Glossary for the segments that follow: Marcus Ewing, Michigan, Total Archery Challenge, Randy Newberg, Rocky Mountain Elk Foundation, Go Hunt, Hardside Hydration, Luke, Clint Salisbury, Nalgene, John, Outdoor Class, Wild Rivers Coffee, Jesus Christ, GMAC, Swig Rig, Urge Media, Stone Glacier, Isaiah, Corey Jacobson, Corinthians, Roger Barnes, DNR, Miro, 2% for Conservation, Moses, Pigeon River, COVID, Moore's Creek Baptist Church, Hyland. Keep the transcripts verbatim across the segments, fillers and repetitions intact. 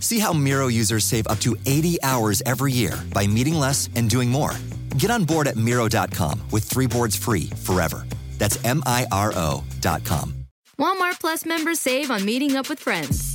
See how Miro users save up to eighty hours every year by meeting less and doing more. Get on board at Miro dot com with three boards free forever. That's M I R O dot com. Walmart Plus members save on meeting up with friends.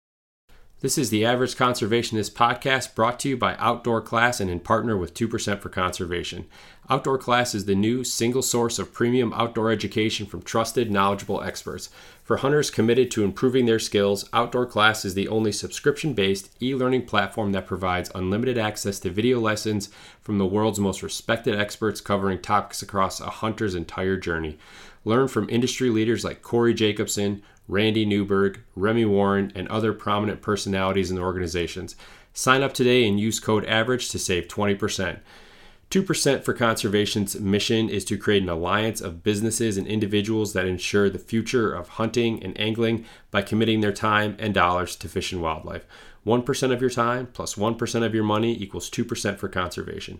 This is the Average Conservationist podcast brought to you by Outdoor Class and in partner with two percent for Conservation. Outdoor Class is the new single source of premium outdoor education from trusted, knowledgeable experts. For hunters committed to improving their skills, Outdoor Class is the only subscription-based e-learning platform that provides unlimited access to video lessons from the world's most respected experts covering topics across a hunter's entire journey. Learn from industry leaders like Corey Jacobson, Randy Newberg, Remy Warren, and other prominent personalities and organizations. Sign up today and use code AVERAGE to save twenty percent. two percent for Conservation's mission is to create an alliance of businesses and individuals that ensure the future of hunting and angling by committing their time and dollars to fish and wildlife. one percent of your time plus one percent of your money equals two percent for Conservation.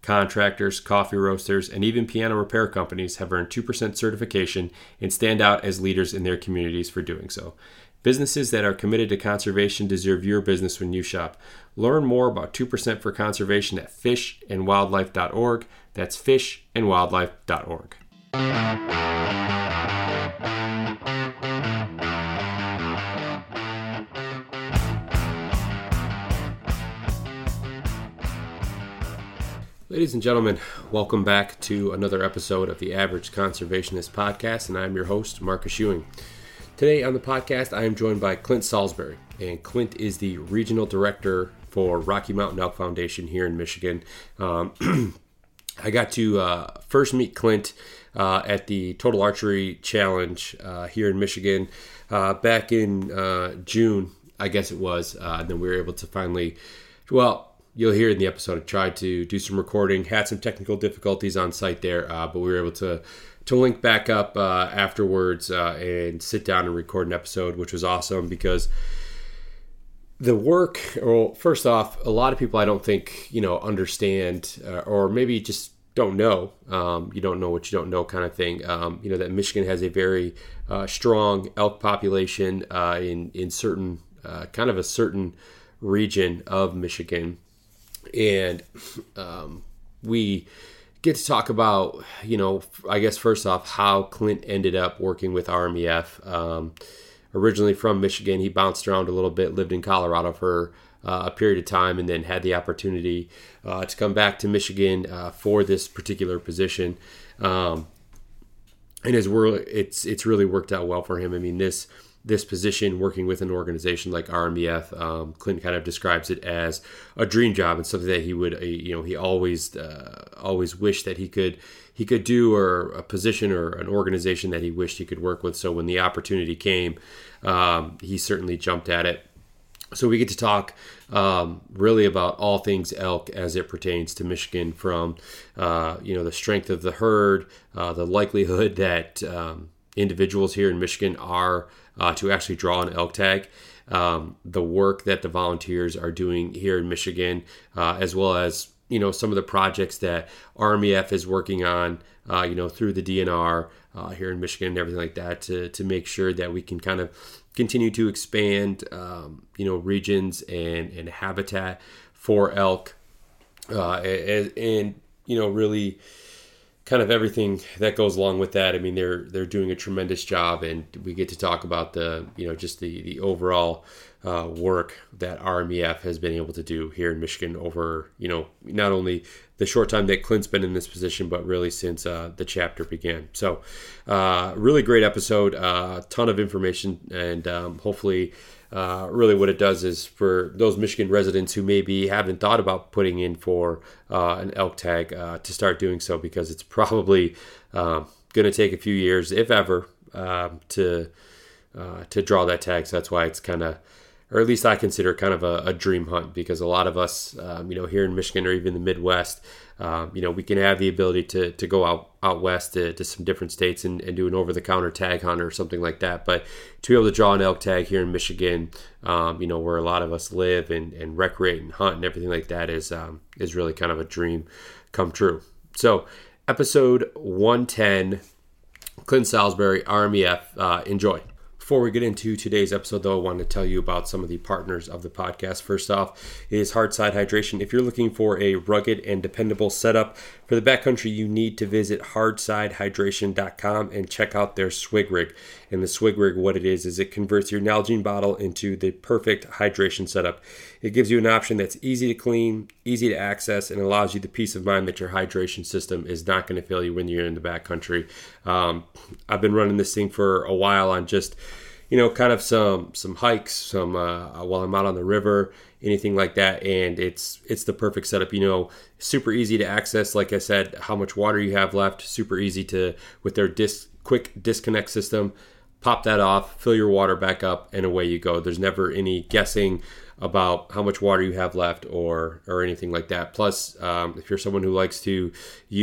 contractors, coffee roasters, and even piano repair companies have earned two percent certification and stand out as leaders in their communities for doing so. Businesses that are committed to conservation deserve your business when you shop. Learn more about two percent for Conservation at fish and wildlife dot org. That's fish and wildlife dot org. Ladies and gentlemen, welcome back to another episode of the Average Conservationist podcast, and I'm your host, Marcus Ewing. Today on the podcast, I am joined by Clint Salisbury, and Clint is the Regional Director for Rocky Mountain Elk Foundation here in Michigan. Um, I got to uh, first meet Clint uh, at the Total Archery Challenge uh, here in Michigan uh, back in uh, June, I guess it was, uh, and then we were able to finally, well... You'll hear in the episode, I tried to do some recording, had some technical difficulties on site there, uh, but we were able to to link back up uh, afterwards uh, and sit down and record an episode, which was awesome because the work, well, first off, a lot of people I don't think, you know, understand uh, or maybe just don't know. Um, you don't know what you don't know kind of thing. Um, you know, that Michigan has a very uh, strong elk population uh, in, in certain, uh, kind of a certain region of Michigan. And um, we get to talk about, you know, I guess first off, how Clint ended up working with R M E F. Um, originally from Michigan, he bounced around a little bit, lived in Colorado for Uh, a period of time, and then had the opportunity uh, to come back to Michigan uh, for this particular position, um, and as we're, it's it's really worked out well for him. I mean, this this position, working with an organization like R M E F, um, Clint kind of describes it as a dream job and something that he would, you know, he always uh, always wished that he could he could do, or a position or an organization that he wished he could work with. So when the opportunity came, um, he certainly jumped at it. So we get to talk um, really about all things elk as it pertains to Michigan, from uh, you know, the strength of the herd, uh, the likelihood that um, individuals here in Michigan are uh, to actually draw an elk tag, um, the work that the volunteers are doing here in Michigan, uh, as well as, you know, some of the projects that R M E F is working on, uh, you know, through the D N R uh, here in Michigan and everything like that, to to make sure that we can kind of continue to expand, um, you know, regions and, and habitat for elk, uh, and, and, you know, really kind of everything that goes along with that. I mean, they're, they're doing a tremendous job, and we get to talk about the, you know, just the, the overall uh, work that R M E F has been able to do here in Michigan over, you know, not only the short time that Clint's been in this position, but really since uh, the chapter began. So uh, really great episode, uh, ton of information, and um, hopefully Uh, really what it does is for those Michigan residents who maybe haven't thought about putting in for uh, an elk tag uh, to start doing so, because it's probably uh, going to take a few years, if ever, uh, to uh, to draw that tag. So that's why it's kind of, or at least I consider kind of a, a dream hunt, because a lot of us, um, you know, here in Michigan or even the Midwest, um, you know, we can have the ability to to go out, out west to, to some different states and, and do an over-the-counter tag hunt or something like that. But to be able to draw an elk tag here in Michigan, um, you know, where a lot of us live and, and recreate and hunt and everything like that, is um, is really kind of a dream come true. So episode one ten, Clint Salisbury, R M E F, uh, enjoy. Before we get into today's episode, though, I wanted to tell you about some of the partners of the podcast. First off is Hardside Hydration. If you're looking for a rugged and dependable setup for the backcountry, you need to visit hardside hydration dot com and check out their Swig Rig. And the Swig Rig, what it is, is it converts your Nalgene bottle into the perfect hydration setup. It gives you an option that's easy to clean, easy to access, and allows you the peace of mind that your hydration system is not going to fail you when you're in the backcountry. Um, I've been running this thing for a while on just, you know, kind of some some hikes, some uh, while I'm out on the river, anything like that, and it's it's the perfect setup. You know, super easy to access. Like I said, how much water you have left, super easy to, with their dis- quick disconnect system, pop that off, fill your water back up, and away you go. There's never any guessing about how much water you have left or or anything like that. Plus, um, if you're someone who likes to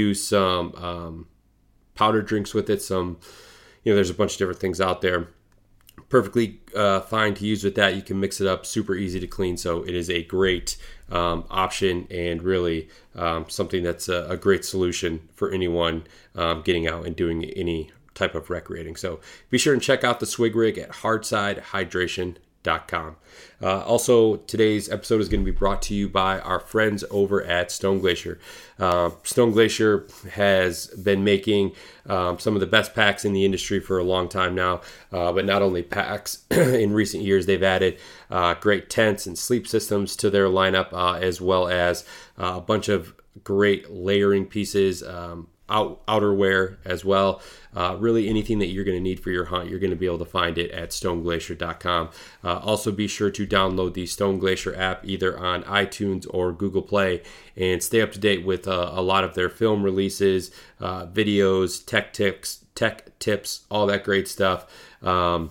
use some um, powder drinks with it, some, you know, there's a bunch of different things out there. Perfectly uh, fine to use with that. You can mix it up, super easy to clean. So it is a great um, option, and really um, something that's a, a great solution for anyone um, getting out and doing any type of recreating. So be sure and check out the Swig Rig at hardside hydration dot com. Uh, also, today's episode is going to be brought to you by our friends over at Stone Glacier. Uh, Stone Glacier has been making um, some of the best packs in the industry for a long time now, uh, but not only packs, in recent years they've added uh, great tents and sleep systems to their lineup, uh, as well as uh, a bunch of great layering pieces, um, out, outerwear as well. Uh, really anything that you're going to need for your hunt, you're going to be able to find it at stone glacier dot com. Uh, also, be sure to download the Stone Glacier app either on iTunes or Google Play, and stay up to date with uh, a lot of their film releases, uh, videos, tech tips, tech tips, all that great stuff. Um,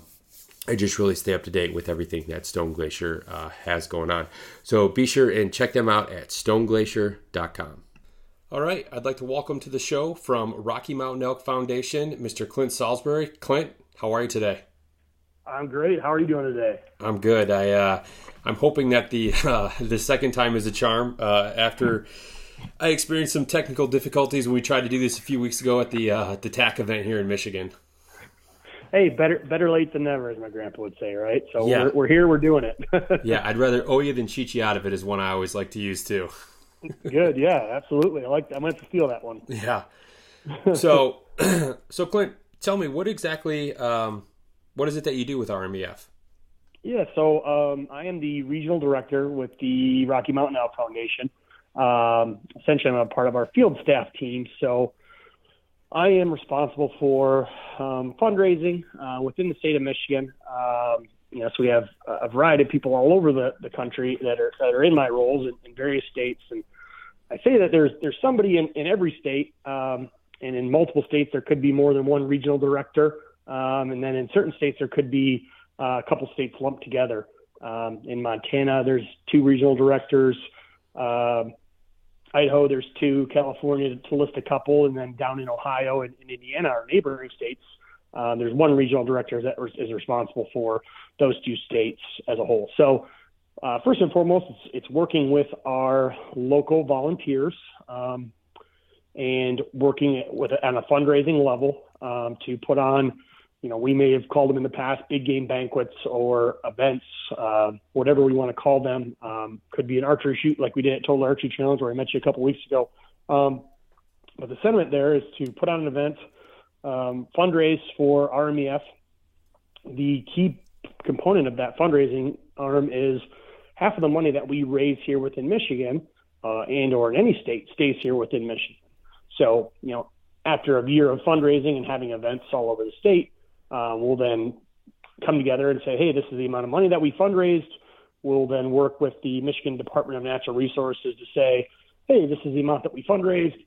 I just really stay up to date with everything that Stone Glacier uh, has going on. So be sure and check them out at stone glacier dot com. All right, I'd like to welcome to the show from Rocky Mountain Elk Foundation, Mister Clint Salisbury. Clint, how are you today? I'm great. How are you doing today? I'm good. I uh, I'm hoping that the uh, the second time is a charm. Uh, after I experienced some technical difficulties when we tried to do this a few weeks ago at the uh, the T A C event here in Michigan. Hey, better better late than never, as my grandpa would say, right? So yeah. we're, we're here, we're doing it. Yeah, I'd rather owe you than cheat you out of it is one I always like to use too. Good, yeah, absolutely. I like. I'm going to have to steal that one. Yeah. So, so Clint, tell me, what exactly, um, what is it that you do with R M E F? Yeah, so um, I am the regional director with the Rocky Mountain Elk Foundation. Um, essentially, I'm a part of our field staff team, so I am responsible for um, fundraising uh, within the state of Michigan. Um, you know, so we have a variety of people all over the, the country that are that are in my roles in, in various states. And I say that there's there's somebody in, in every state, um, and in multiple states there could be more than one regional director, um, and then in certain states there could be uh, a couple states lumped together. Um, in Montana, there's two regional directors. Uh, Idaho, there's two. California, to list a couple, and then down in Ohio and, and Indiana, our neighboring states, uh, there's one regional director that is responsible for those two states as a whole. So uh, first and foremost, it's, it's working with our local volunteers um, and working with on a fundraising level um, to put on, you know, we may have called them in the past big game banquets or events, uh, whatever we want to call them. Um, could be an archery shoot like we did at Total Archery Challenge where I met you a couple weeks ago. Um, but the sentiment there is to put on an event, um, fundraise for R M E F. The key component of that fundraising arm is half of the money that we raise here within Michigan uh, and or in any state stays here within Michigan. So, you know, after a year of fundraising and having events all over the state, Uh, we'll then come together and say, hey, this is the amount of money that we fundraised. We'll then work with the Michigan Department of Natural Resources to say, hey, this is the amount that we fundraised.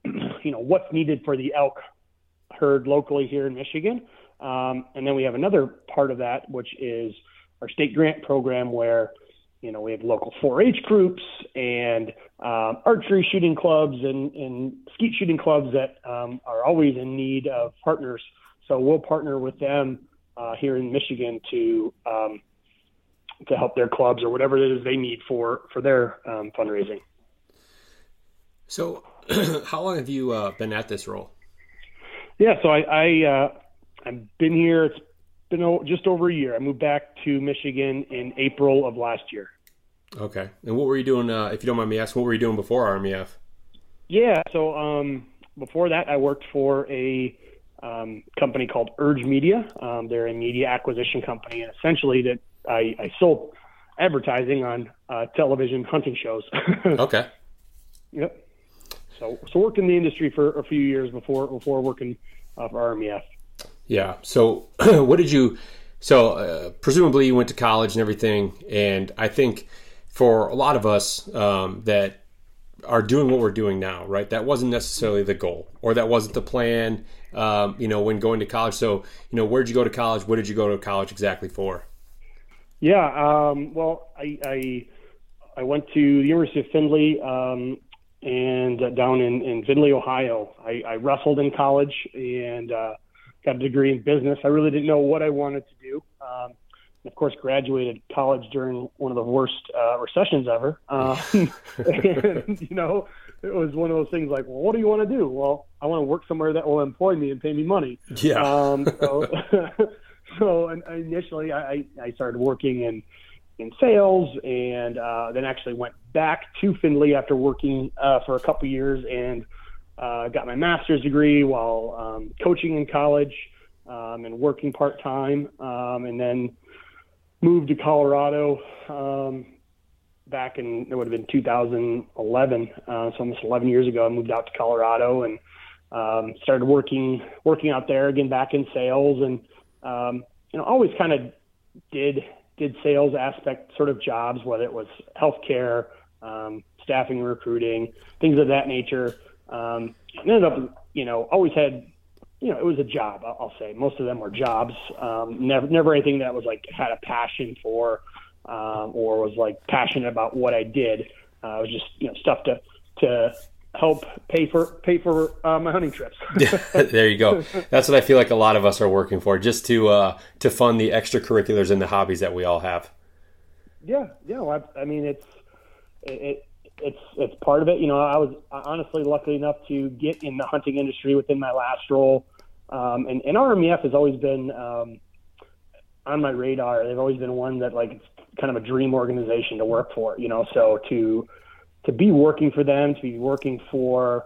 You know, what's needed for the elk herd locally here in Michigan? Um, and then we have another part of that, which is our state grant program where, you know, we have local four H groups and um, archery shooting clubs and, and skeet shooting clubs that um, are always in need of partners. So we'll partner with them uh, here in Michigan to um, to help their clubs or whatever it is they need for for their um, fundraising. So, how long have you uh, been at this role? Yeah, so I, I uh, I've been here. It's been just over a year. I moved back to Michigan in April of last year. Okay, and what were you doing? Uh, if you don't mind me asking, what were you doing before R M E F? Yeah, so um, before that, I worked for a Um, company called Urge Media. Um, they're a media acquisition company, and essentially that I, I sold advertising on uh, television hunting shows. Okay. Yep. So so worked in the industry for a few years before before working uh, for R M E F. Yeah. So what did you? So uh, presumably you went to college and everything, and I think for a lot of us um, that are doing what we're doing now, right? That wasn't necessarily the goal, or that wasn't the plan, um, you know, when going to college. So, you know, where'd you go to college? What did you go to college exactly for? Yeah, um, well, I, I I went to the University of Findlay um, and uh, down in, in Findlay, Ohio. I, I wrestled in college and uh, got a degree in business. I really didn't know what I wanted to do. Um, Of course, graduated college during one of the worst uh, recessions ever. Um, and, you know, it was one of those things like, well, what do you want to do? Well, I want to work somewhere that will employ me and pay me money. Yeah. Um, so so and initially I, I started working in, in sales and uh, then actually went back to Findlay after working uh, for a couple years and uh, got my master's degree while um, coaching in college um, and working part-time um, and then moved to Colorado um, back in, it would have been two thousand eleven, uh, so almost eleven years ago. I moved out to Colorado and um, started working working out there again, back in sales, and um, you know, always kind of did did sales aspect sort of jobs, whether it was healthcare, um, staffing, recruiting, things of that nature. Um, ended up, you know, always had. You know, it was a job, I'll say. Most of them were jobs. Um, never, never anything that was like had a passion for, um, or was like passionate about what I did. Uh, it was just, you know, stuff to to help pay for pay for uh, my hunting trips. There you go. That's what I feel like a lot of us are working for, just to uh, to fund the extracurriculars and the hobbies that we all have. Yeah, yeah. Well, I, I mean, it's it, it's it's part of it. You know, I was honestly lucky enough to get in the hunting industry within my last role, um, and, and R M E F has always been um, on my radar. They've always been one that, like, it's kind of a dream organization to work for. You know, so to to be working for them, to be working for,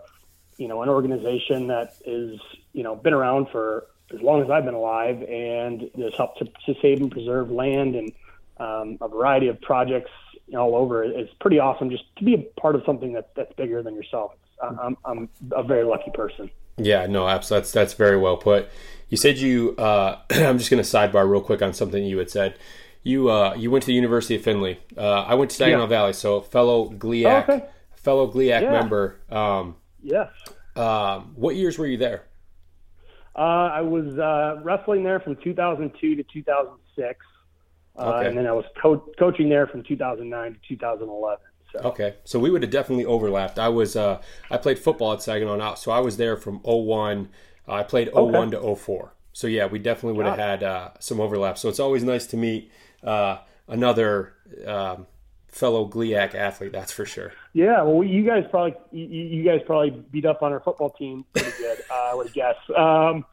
you know, an organization that is, you know, been around for as long as I've been alive and has helped to, to save and preserve land and um, a variety of projects all over. It's pretty awesome just to be a part of something that, that's bigger than yourself. I'm, I'm a very lucky person. Yeah, no, absolutely. That's, that's very well put. You said you, uh, I'm just going to sidebar real quick on something you had said. You uh, you went to the University of Findlay. Uh, I went to Saginaw yeah. Valley, so fellow GLIAC, oh, okay. fellow GLIAC yeah. member. Um, yes. Um, what years were you there? Uh, I was uh, wrestling there from two thousand two to two thousand six. Uh, okay. And then I was co- coaching there from two thousand nine to two thousand eleven. So. Okay, so we would have definitely overlapped. I was uh, I played football at Saginaw, so I was there from oh one. Uh, I played oh one okay. to oh four. So yeah, we definitely would Got have it. had uh, some overlap. So it's always nice to meet uh, another um, fellow GLIAC athlete. That's for sure. Yeah, well, you guys probably you, you guys probably beat up on our football team pretty good, uh, I would guess. Um,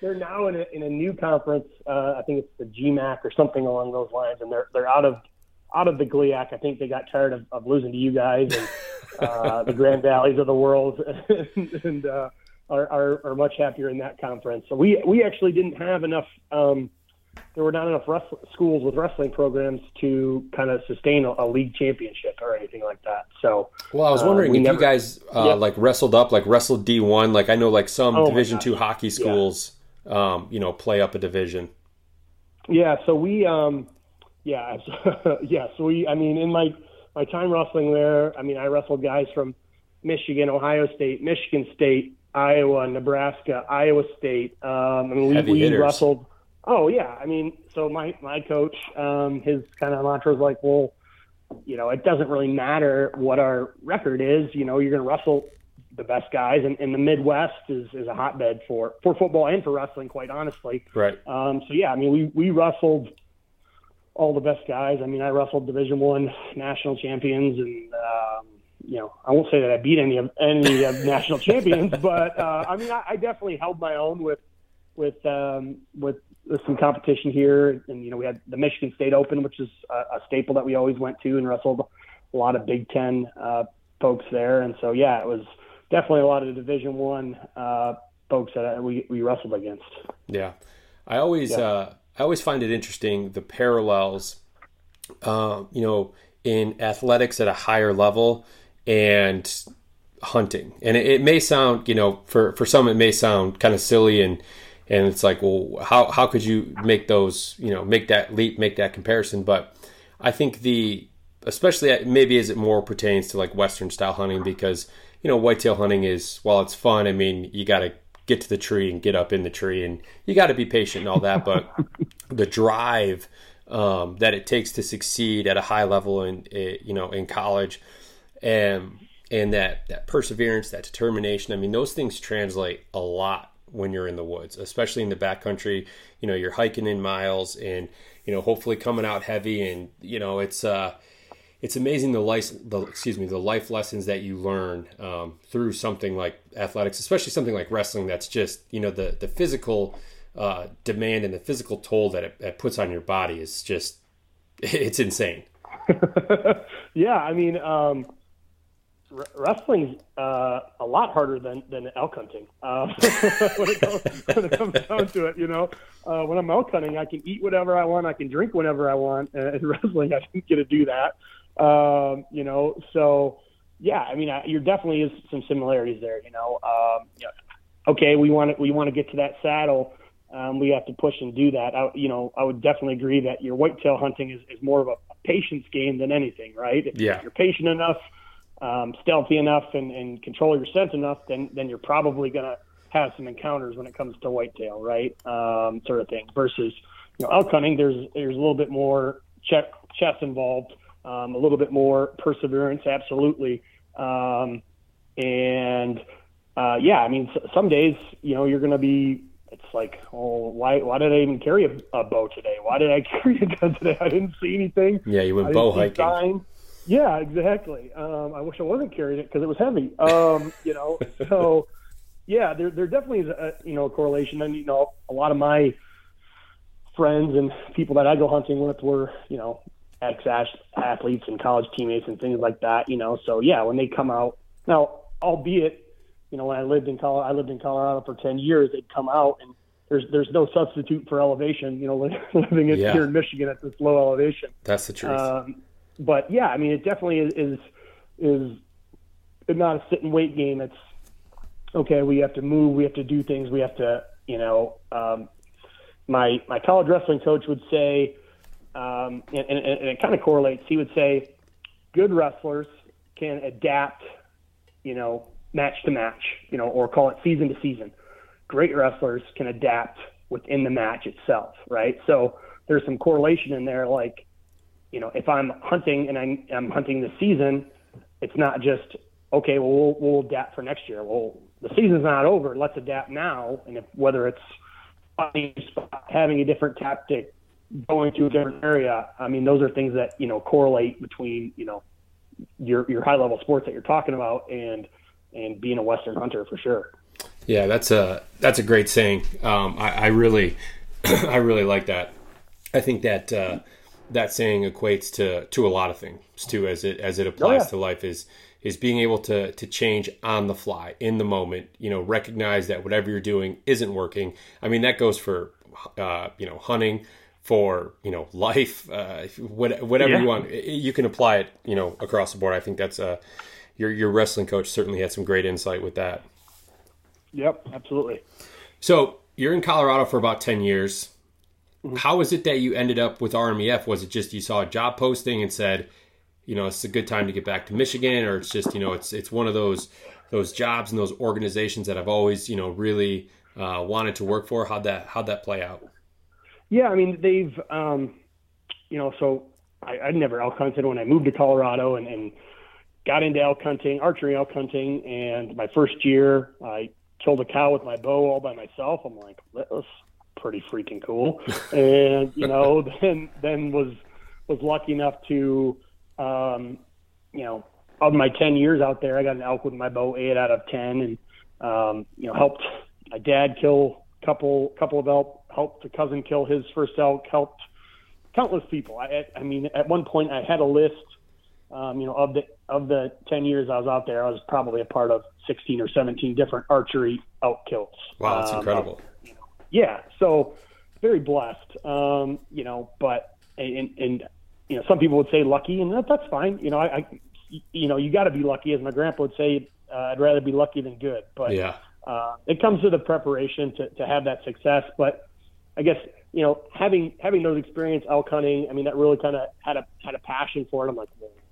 They're now in a, in a new conference. Uh, I think it's the G M A C or something along those lines, and they're they're out of out of the GLIAC. I think they got tired of, of losing to you guys and uh, the Grand Valleys of the world, and, and uh, are, are are much happier in that conference. So we we actually didn't have enough. Um, there were not enough wrestling, schools with wrestling programs to kind of sustain a, a league championship or anything like that. So, well, I was wondering uh, we if never, you guys uh, yeah. like wrestled up, like wrestled D one. Like I know, like some oh Division two hockey schools. Yeah. Um, you know, play up a division. Yeah. So we, um, yeah, yes, we, I mean, in my, my time wrestling there, I mean, I wrestled guys from Michigan, Ohio State, Michigan State, Iowa, Nebraska, Iowa State. Um, I mean, we, Heavy we hitters. wrestled. Oh yeah. I mean, so my, my coach, um, his kind of mantra is like, well, you know, it doesn't really matter what our record is, you know, you're going to wrestle the best guys, and, and the Midwest is, is a hotbed for, for football and for wrestling, quite honestly. Right. Um, so yeah, I mean, we, we wrestled all the best guys. I mean, I wrestled Division One national champions, and um, you know, I won't say that I beat any of any of national champions, but uh, I mean, I, I definitely held my own with with um, with with some competition here, and you know, we had the Michigan State Open, which is a, a staple that we always went to, and wrestled a lot of Big Ten uh, folks there, and so yeah, it was. Definitely a lot of the Division One uh, folks that we, we wrestled against. Yeah, I always yeah. Uh, I always find it interesting the parallels, uh, you know, in athletics at a higher level and hunting. And it, it may sound, you know, for, for some it may sound kind of silly, and and it's like, well, how how could you make those, you know, make that leap, make that comparison? But I think the especially maybe as it more pertains to like Western style hunting, because you know, whitetail hunting is, while it's fun, I mean, you got to get to the tree and get up in the tree, and you got to be patient and all that. But the drive um, that it takes to succeed at a high level in, you know, in college, and and that, that perseverance, that determination, I mean, those things translate a lot when you're in the woods, especially in the backcountry. You know, you're hiking in miles and, you know, hopefully coming out heavy, and, you know, it's uh it's amazing the life, the, excuse me, the life lessons that you learn um, through something like athletics, especially something like wrestling. That's just, you know, the the physical uh, demand and the physical toll that it, it puts on your body is just, it's insane. Yeah, I mean, um, r- wrestling's uh, a lot harder than than elk hunting uh, when, it comes, when it comes down to it. You know, uh, when I'm elk hunting, I can eat whatever I want, I can drink whenever I want. And in wrestling, I didn't get to do that. Um, you know, so yeah, I mean, I, there definitely is some similarities there, you know, um, yeah. okay. We want to, we want to get to that saddle. Um, we have to push and do that. I, you know, I would definitely agree that your whitetail hunting is, is more of a patience game than anything, right? If yeah. you're patient enough, um, stealthy enough and, and control your scent enough, then, then you're probably going to have some encounters when it comes to whitetail, right? Um, sort of thing versus, you know, elk hunting, there's, there's a little bit more check, chess involved. Um, a little bit more perseverance, absolutely. Um, and, uh, yeah, I mean, so, some days, you know, you're going to be, it's like, oh, why why did I even carry a, a bow today? Why did I carry a gun today? I didn't see anything. Yeah, you went bow hiking. Sign. Yeah, exactly. Um, I wish I wasn't carrying it because it was heavy. Um, you know, so yeah, there there definitely is a, you know, a correlation. And you know, a lot of my friends and people that I go hunting with were, you know, ex athletes and college teammates and things like that. You know, so yeah, when they come out now, albeit, you know, when I lived in Colorado, I lived in Colorado for ten years. They'd come out, and there's there's no substitute for elevation. You know, living in, yeah. here in Michigan at this low elevation. That's the truth. Um, But yeah, I mean, it definitely is, is is not a sit and wait game. It's okay. We have to move. We have to do things. We have to, you know. Um, my my college wrestling coach would say, um, and, and, and it kind of correlates. He would say, good wrestlers can adapt, you know, match to match, you know, or call it season to season. Great wrestlers can adapt within the match itself, right? So there's some correlation in there, like. You know, if I'm hunting and I'm, I'm hunting this season, it's not just, okay, well, we'll, we'll adapt for next year. Well, the season's not over. Let's adapt now. And if, whether it's finding a spot, having a different tactic, going to a different area, I mean, those are things that, you know, correlate between, you know, your your high-level sports that you're talking about and and being a Western hunter for sure. Yeah, that's a, that's a great saying. Um, I, I really I really like that. I think that uh, – that saying equates to, to a lot of things too, as it, as it applies oh, yeah. to life is, is being able to, to change on the fly in the moment, you know, recognize that whatever you're doing isn't working. I mean, that goes for, uh, you know, hunting, for, you know, life, uh, what, whatever yeah. you want, you can apply it, you know, across the board. I think that's a, your, your wrestling coach certainly had some great insight with that. Yep. Absolutely. So you're in Colorado for about ten years. How is it that you ended up with R M E F? Was it just you saw a job posting and said, you know, it's a good time to get back to Michigan, or it's just, you know, it's it's one of those those jobs and those organizations that I've always, you know, really uh, wanted to work for? How'd that how'd that play out? Yeah, I mean, they've, um, you know, so I, I never elk hunted when I moved to Colorado and, and got into elk hunting, archery elk hunting, and my first year I killed a cow with my bow all by myself. I'm like, let's. Pretty freaking cool. And, you know, then, then was, was lucky enough to, um, you know, of my ten years out there, I got an elk with my bow, eight out of ten, and, um, you know, helped my dad kill a couple, couple of elk, helped a cousin kill his first elk, helped countless people. I, I mean, at one point I had a list, um, you know, of the, of the ten years I was out there, I was probably a part of sixteen or seventeen different archery elk kills. Wow. That's um, incredible. Yeah, so very blessed, um, you know, but, and, and, you know, some people would say lucky, and that, that's fine. You know, I, I you know, you got to be lucky. As my grandpa would say, uh, I'd rather be lucky than good. But yeah. uh, it comes to the preparation to, to have that success. But I guess, you know, having having those experience elk hunting, I mean, that really kind of had a had a passion for it. I'm like,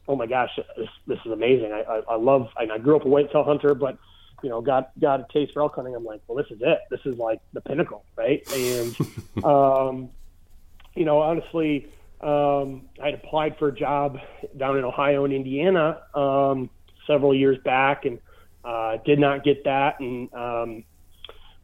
oh, my gosh, this, this is amazing. I, I, I love, I, I grew up a white tail hunter, but you know, got, got a taste for elk hunting. I'm like, well, this is it. This is like the pinnacle. Right. And, um, you know, honestly, um, I'd applied for a job down in Ohio and Indiana, um, several years back and, uh, did not get that. And, um,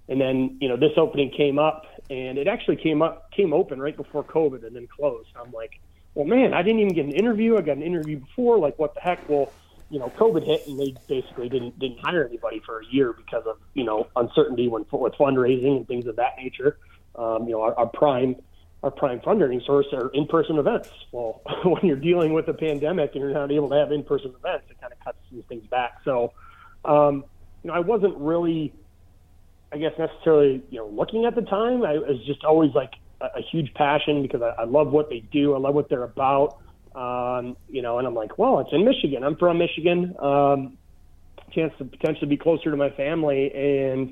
and then, you know, this opening came up and it actually came up, came open right before COVID and then closed. I'm like, well, man, I didn't even get an interview. I got an interview before, like what the heck? Well, you know, COVID hit and they basically didn't didn't hire anybody for a year because of, you know, uncertainty when with fundraising and things of that nature. Um, you know, our, our prime our prime fundraising source are in-person events. Well, when you're dealing with a pandemic and you're not able to have in-person events, it kind of cuts these things back. So, um, you know, I wasn't really, I guess, necessarily, you know, looking at the time. I it was just always like a, a huge passion because I, I love what they do. I love what they're about. Um, you know, and I'm like, well, it's in Michigan. I'm from Michigan. Um, chance to potentially be closer to my family. And,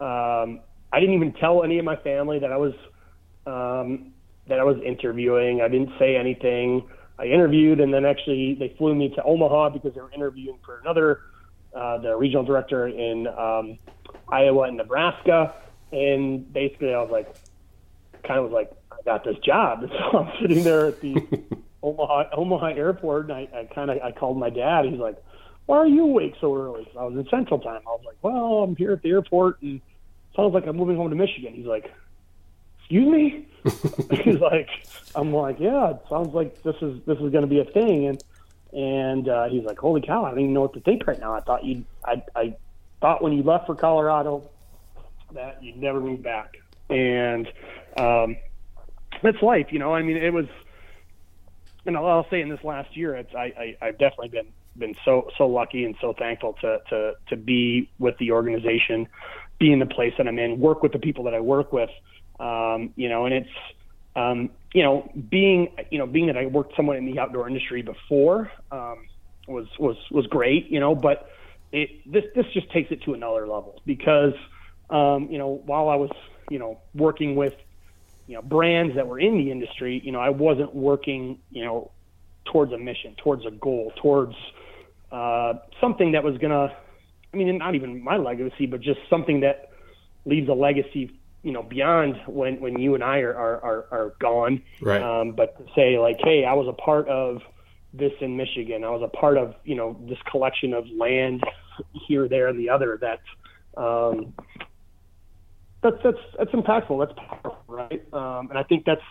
um, I didn't even tell any of my family that I was, um, that I was interviewing. I didn't say anything. I interviewed and then actually they flew me to Omaha because they were interviewing for another, uh, the regional director in, um, Iowa and Nebraska. And basically I was like, kind of was like, I got this job. And so I'm sitting there at the Omaha, Omaha airport, and I, I kind of I called my dad. He's like, "Why are you awake so early?" I was in Central Time. I was like, "Well, I'm here at the airport, and sounds like I'm moving home to Michigan." He's like, "Excuse me?" He's like, "I'm like, yeah, it sounds like this is this is going to be a thing." And And uh, he's like, holy cow, I don't even know what to think right now. I thought you, I, I thought when you left for Colorado that you'd never move back. And um, it's life, you know. I mean, it was, and I'll, I'll say in this last year, it's, I, I, I've definitely been, been so, so lucky and so thankful to, to, to be with the organization, be in the place that I'm in, work with the people that I work with, um, you know, and it's, um, you know, being, you know, being that I worked somewhat in the outdoor industry before, um, was, was, was great, you know, but it, this, this just takes it to another level because, um, you know, while I was, you know, working with, you know, brands that were in the industry, you know, I wasn't working, you know, towards a mission, towards a goal, towards, uh, something that was going to, I mean, not even my legacy, but just something that leaves a legacy, you know, beyond when, when you and I are, are, are, are gone. Right. Um, but to say like, hey, I was a part of this in Michigan. I was a part of, you know, this collection of land here, there, and the other that, um, that's, that's, that's impactful. That's powerful. Right. Um, and I think that's,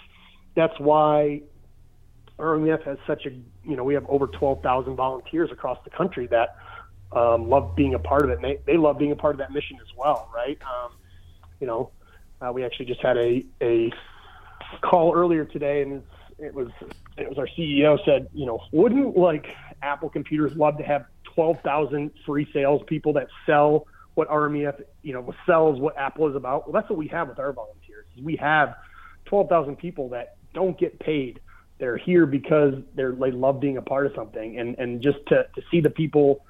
that's why R M E F has such a, you know, we have over twelve thousand volunteers across the country that, um, love being a part of it. And they, they love being a part of that mission as well. Right. Um, you know, Uh, we actually just had a, a call earlier today, and it was it was our C E O said, you know, wouldn't like Apple computers love to have twelve thousand free salespeople that sell what R M E F, you know, sells what Apple is about? Well, that's what we have with our volunteers. We have twelve thousand people that don't get paid. They're here because they're, they love being a part of something, and and just to to see the people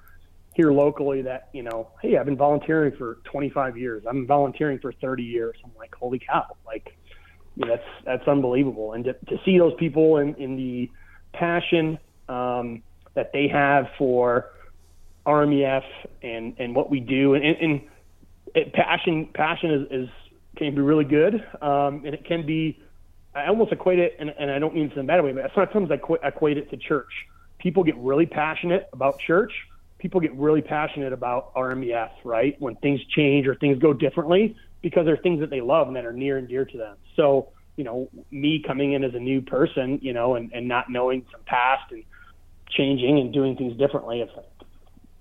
here locally that, you know, hey, I've been volunteering for twenty-five years. I'm volunteering for thirty years. I'm like, holy cow. Like, you know, that's, that's unbelievable. And to, to see those people in, in the passion um, that they have for R M E F and, and what we do, and, and, and it, passion, passion is, is, can be really good. Um, and it can be, I almost equate it. And, and I don't mean this in a bad way, but sometimes I qu- equate it to church. People get really passionate about church. People get really passionate about R M E F, right? When things change or things go differently, because they're things that they love and that are near and dear to them. So, you know, me coming in as a new person, you know, and, and not knowing some past and changing and doing things differently, it's,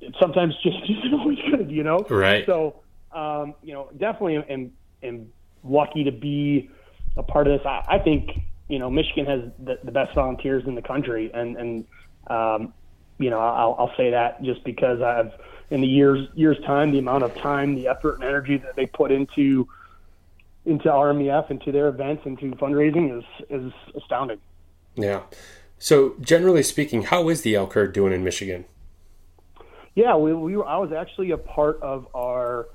it's sometimes just really good, you know? Right. So, um, you know, definitely am, am lucky to be a part of this. I, I think, you know, Michigan has the, the best volunteers in the country, and, and, um, you know, I'll, I'll say that just because I've, in the years, years time, the amount of time, the effort and energy that they put into, into R M E F, into their events, into fundraising is, is astounding. Yeah. So generally speaking, how is the elk herd doing in Michigan? Yeah, we, we were, I was actually a part of our,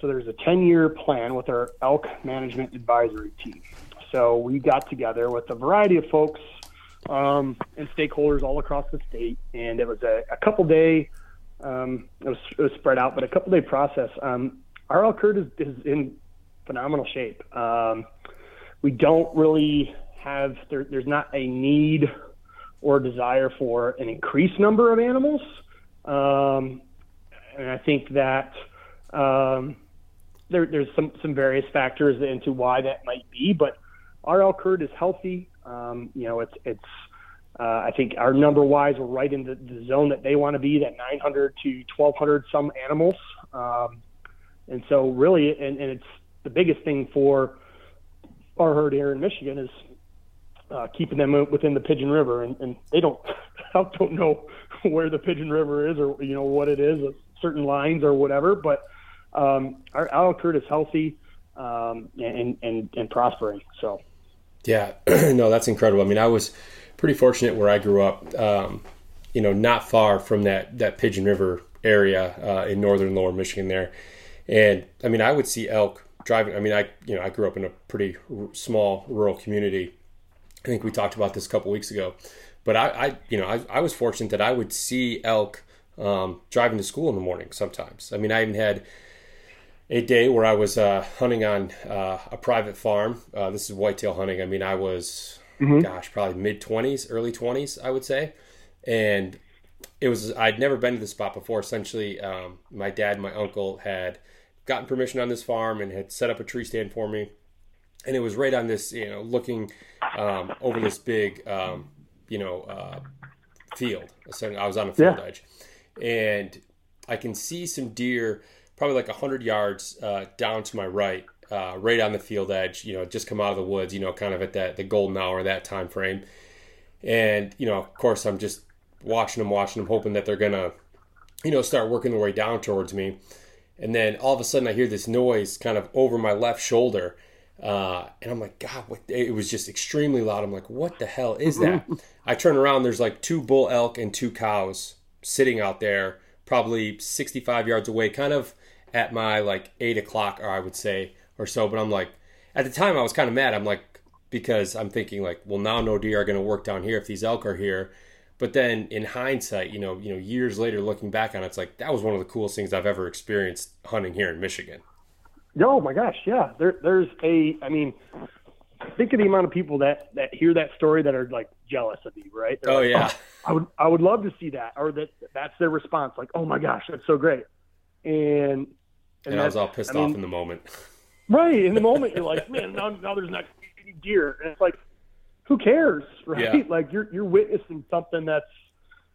so there's a ten year plan with our elk management advisory team. So we got together with a variety of folks, um, and stakeholders all across the state. And it was a, a couple day, um, it was, it was spread out, but a couple day process. Um, our elk herd is, is in phenomenal shape. Um, we don't really have, there, there's not a need or desire for an increased number of animals. Um, and I think that, um, there, there's some, some various factors into why that might be, but our elk herd is healthy. Um, you know, it's, it's, uh, I think our number wise, we're right in the, the zone that they want to be, that nine hundred to twelve hundred some animals. Um, and so really, and, and it's the biggest thing for our herd here in Michigan is, uh, keeping them within the Pigeon River, and, and they don't, I don't know where the Pigeon River is, or, you know, what it is, certain lines or whatever, but, um, our elk herd is healthy, um, and, and, and prospering. So. Yeah, no, that's incredible. I mean, I was pretty fortunate where I grew up, um, you know, not far from that, that Pigeon River area uh, in northern lower Michigan there. And, I mean, I would see elk driving. I mean, I you know, I grew up in a pretty r- small rural community. I think we talked about this a couple weeks ago. But, I, I you know, I, I was fortunate that I would see elk um, driving to school in the morning sometimes. I mean, I even had a day where I was uh, hunting on uh, a private farm. Uh, this is whitetail hunting. I mean, I was, mm-hmm. gosh, probably mid-twenties, early twenties, I would say. And it was, I'd never been to this spot before. Essentially, um, my dad and my uncle had gotten permission on this farm and had set up a tree stand for me. And it was right on this, you know, looking um, over this big, um, you know, uh, field. I was on a field yeah. edge, and I can see some deer probably like one hundred yards uh, down to my right, uh, right on the field edge, you know, just come out of the woods, you know, kind of at that the golden hour, that time frame. And, you know, of course, I'm just watching them, watching them, hoping that they're going to, you know, start working their way down towards me. And then all of a sudden I hear this noise kind of over my left shoulder. Uh, and I'm like, God, what? It was just extremely loud. I'm like, what the hell is that? I turn around, there's like two bull elk and two cows sitting out there, probably sixty-five yards away, kind of at my like eight o'clock, or I would say, or so. But I'm like, at the time I was kind of mad. I'm like, because I'm thinking like, well, now no deer are going to work down here if these elk are here. But then in hindsight, you know, you know, years later, looking back on it, it's like, that was one of the coolest things I've ever experienced hunting here in Michigan. Oh my gosh. Yeah. There, there's a, I mean, think of the amount of people that, that hear that story that are like jealous of you, right? They're oh like, yeah. Oh, I would, I would love to see that. Or that that's their response. Like, oh my gosh, that's so great. And, and, and I was all pissed I off mean, in the moment. Right. In the moment you're like, man, now, now there's not any deer. And it's like, who cares, right? Yeah. Like you're you're witnessing something that's,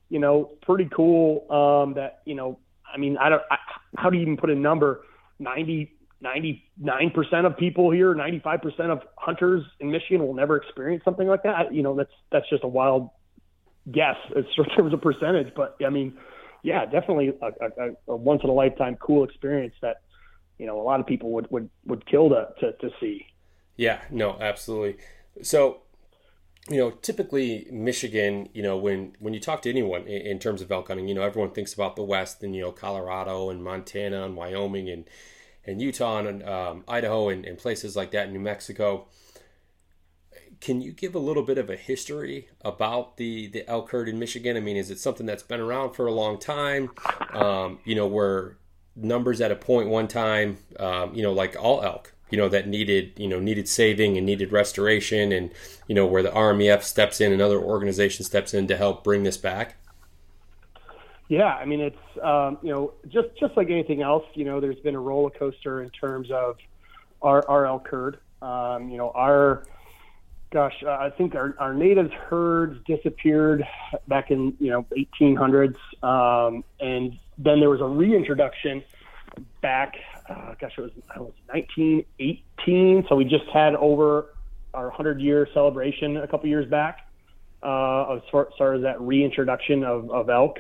you know, pretty cool. Um, that you know, I mean, I don't. I, how do you even put a number? ninety, ninety-nine percent of people here, ninety-five percent of hunters in Michigan will never experience something like that. You know, that's that's just a wild guess in terms of percentage. But I mean, yeah, definitely a, a, a once in a lifetime cool experience that, you know, a lot of people would would would kill to to, to see. Yeah. No. Absolutely. So. You know, typically Michigan, you know, when, when you talk to anyone in, in terms of elk hunting, you know, everyone thinks about the West and, you know, Colorado and Montana and Wyoming and, and Utah and um, Idaho and, and places like that, New Mexico. Can you give a little bit of a history about the, the elk herd in Michigan? I mean, is it something that's been around for a long time? Um, you know, were numbers at a point one time, um, you know, like all elk, you know, that needed, you know, needed saving and needed restoration and, you know, where the R M E F steps in and other organizations steps in to help bring this back? Yeah, I mean, it's, um, you know, just, just like anything else, you know, there's been a roller coaster in terms of our, our elk herd. Um, you know, our, gosh, uh, I think our, our native herds disappeared back in, you know, eighteen hundreds. Um, and then there was a reintroduction back, uh, gosh, it was, it was nineteen eighteen. So we just had over our hundred-year celebration a couple years back uh, as far, as far as that reintroduction of, of elk,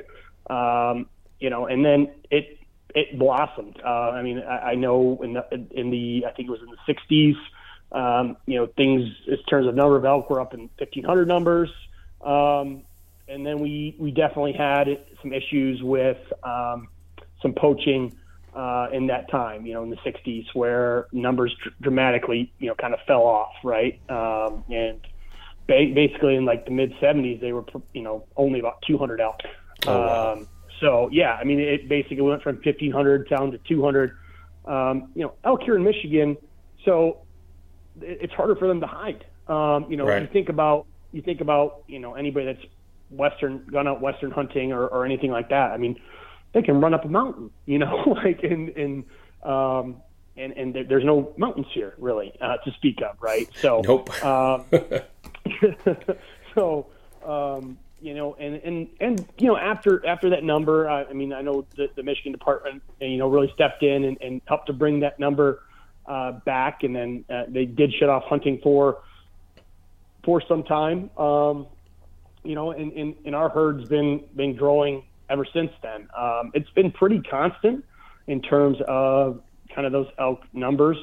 um, you know, and then it it blossomed. Uh, I mean, I, I know in the, in the, I think it was in the sixties, um, you know, things in terms of number of elk were up in fifteen hundred numbers. Um, and then we, we definitely had some issues with um, some poaching Uh, in that time, you know, in the sixties, where numbers dr- dramatically, you know, kind of fell off, right? Um, and ba- basically in like the mid seventies, they were, you know, only about two hundred elk. Oh, wow. Um, so yeah, I mean, it basically went from fifteen hundred down to two hundred. Um, you know, elk here in Michigan, so it, it's harder for them to hide. Um, you know, right. you think about you think about you know anybody that's western gone out western hunting or, or anything like that. I mean, they can run up a mountain, you know, like in, in, um, and, and there, there's no mountains here really, uh, to speak of. Right. So, nope. um, so, um, you know, and, and, and, you know, after, after that number, I, I mean, I know the, the Michigan department, you know, really stepped in and, and helped to bring that number, uh, back. And then, uh, they did shut off hunting for, for some time. Um, you know, and, and, and our herd's been, been growing ever since then. Um, it's been pretty constant in terms of kind of those elk numbers.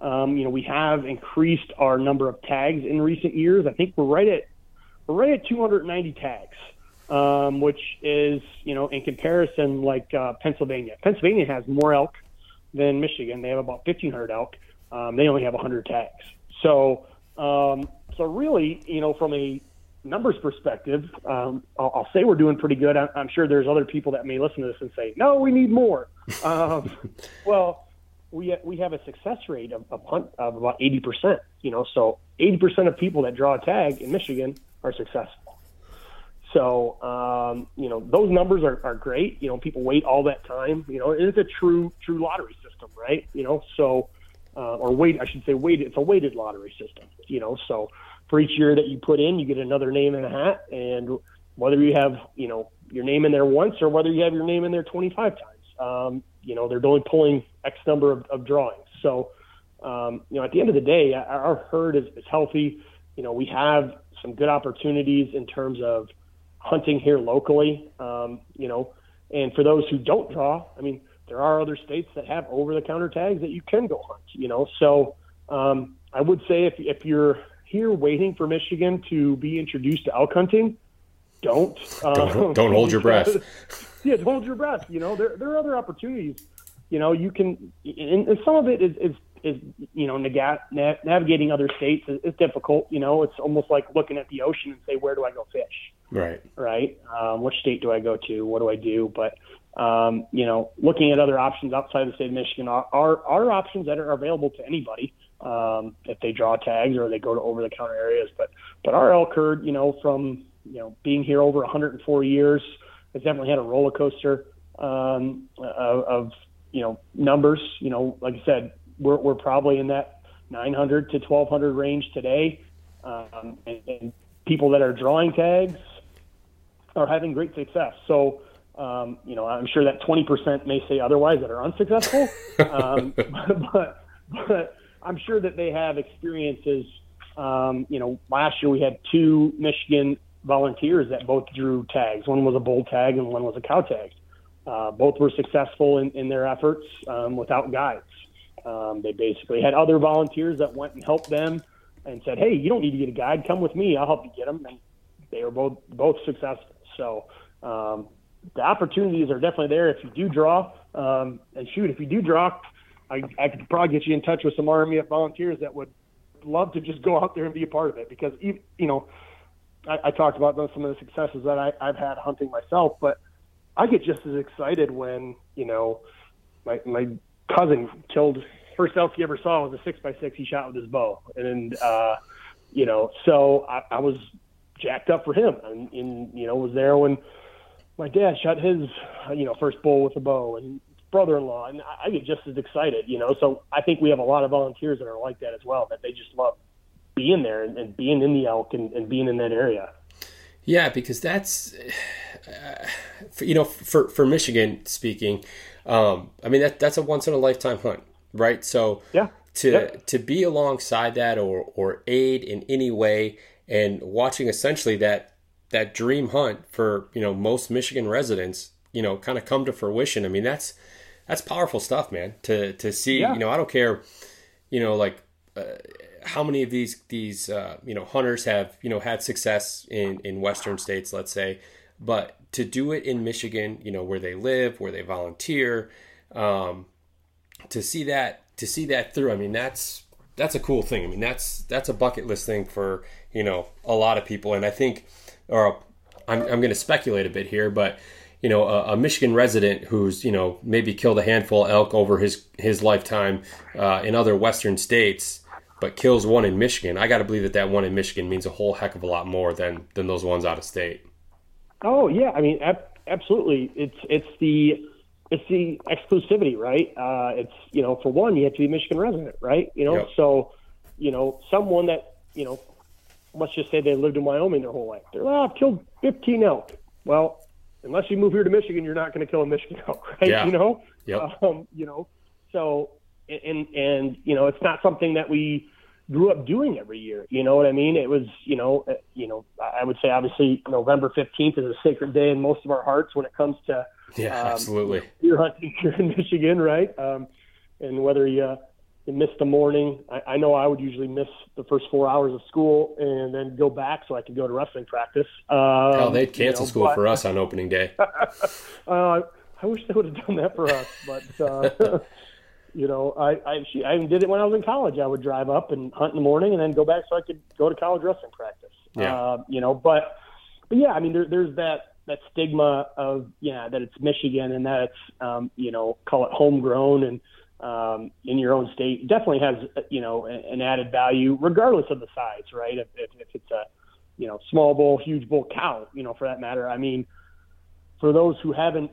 Um, you know, we have increased our number of tags in recent years. I think we're right at we're right at two hundred ninety tags, um, which is, you know, in comparison, like uh, Pennsylvania. Pennsylvania has more elk than Michigan. They have about fifteen hundred elk. Um, they only have one hundred tags. So, um, so really, you know, from a numbers perspective, um, I'll, I'll say we're doing pretty good. I, I'm sure there's other people that may listen to this and say, no, we need more. Um, well, we we have a success rate of, of, hunt, of about eighty percent, you know, so eighty percent of people that draw a tag in Michigan are successful. So, um, you know, those numbers are, are great. You know, people wait all that time, you know, it's a true, true lottery system, right? You know, so, uh, or wait, I should say wait, it's a weighted lottery system, you know, so, for each year that you put in, you get another name in a hat, and whether you have, you know, your name in there once or whether you have your name in there twenty-five times. Um, you know, they're only pulling X number of, of drawings. So, um, you know, at the end of the day, our herd is, is healthy. You know, we have some good opportunities in terms of hunting here locally, um, you know, and for those who don't draw, I mean, there are other states that have over-the-counter tags that you can go hunt, you know. So um, I would say if, if you're here waiting for Michigan to be introduced to elk hunting, don't. Uh, don't, don't hold your breath. Yeah, don't hold your breath. You know, there there are other opportunities. You know, you can – and some of it is, is, is you know, nega- na- navigating other states is, is difficult. You know, it's almost like looking at the ocean and say, where do I go fish? Right. Right? Um, which state do I go to? What do I do? But – Um, you know, looking at other options outside the state of Michigan are, are, are options that are available to anybody um, if they draw tags or they go to over-the-counter areas. But but our elk herd, you know, from, you know, being here over one hundred four years, has definitely had a roller coaster um, of, of, you know, numbers. You know, like I said, we're, we're probably in that nine hundred to twelve hundred range today. Um, and, and people that are drawing tags are having great success. So, Um, you know, I'm sure that twenty percent may say otherwise that are unsuccessful, um, but, but I'm sure that they have experiences. Um, you know, last year we had two Michigan volunteers that both drew tags. One was a bull tag and one was a cow tag. Uh, both were successful in, in their efforts um, without guides. Um, they basically had other volunteers that went and helped them and said, hey, you don't need to get a guide. Come with me. I'll help you get them. And they were both, both successful. So, um, the opportunities are definitely there if you do draw. Um, and shoot, if you do draw, I, I could probably get you in touch with some Army volunteers that would love to just go out there and be a part of it. Because, you know, I, I talked about some of the successes that I, I've had hunting myself, but I get just as excited when, you know, my my cousin killed first elk he ever saw was a six by six he shot with his bow. And, uh, you know, so I, I was jacked up for him and, and, you know, was there when my dad shot his, you know, first bull with a bow, and brother-in-law, and I get just as excited, you know. So I think we have a lot of volunteers that are like that as well, that they just love being there and, and being in the elk and, and being in that area. Yeah, because that's, uh, for, you know, for for Michigan speaking, um, I mean that that's a once in a lifetime hunt, right? So yeah, to yeah. to be alongside that or or aid in any way, and watching essentially that. that dream hunt for, you know, most Michigan residents, you know, kind of come to fruition. I mean, that's, that's powerful stuff, man, to, to see, yeah. you know, I don't care, you know, like uh, how many of these, these, uh, you know, hunters have, you know, had success in, in Western states, let's say, but to do it in Michigan, you know, where they live, where they volunteer, um, to see that, to see that through, I mean, that's, that's a cool thing. I mean, that's, that's a bucket list thing for, you know, a lot of people. And I think, or I'm, I'm going to speculate a bit here, but, you know, a, a Michigan resident who's, you know, maybe killed a handful of elk over his, his lifetime uh, in other Western states, but kills one in Michigan. I got to believe that that one in Michigan means a whole heck of a lot more than, than those ones out of state. Oh yeah. I mean, ab- absolutely. It's, it's the, it's the exclusivity, right? Uh, it's, you know, for one, you have to be a Michigan resident, right? You know, yep. So, you know, someone that, you know, let's just say they lived in Wyoming their whole life. They're like, oh, I've killed fifteen elk. Well, unless you move here to Michigan, you're not going to kill a Michigan elk, right? Yeah. You know? Yep. Um, you know, so, and, and, you know, it's not something that we grew up doing every year. You know what I mean? It was, you know, uh, you know, I would say obviously November fifteenth is a sacred day in most of our hearts when it comes to yeah, um, absolutely. deer hunting here in Michigan, right? Um, and whether you, uh, miss the morning. I, I know I would usually miss the first four hours of school and then go back so I could go to wrestling practice. Um, oh, they'd cancel you know, school but, for us on opening day. uh, I wish they would have done that for us, but uh, you know, I, I, she, I did it when I was in college. I would drive up and hunt in the morning and then go back so I could go to college wrestling practice. Yeah. Uh, you know, but, but yeah, I mean, there, there's that, that stigma of, yeah, that it's Michigan and that it's, um, you know, call it homegrown and, um, in your own state definitely has, you know, an added value regardless of the size, right? If, if, if it's a, you know, small bull, huge bull, cow, you know, for that matter. I mean, for those who haven't,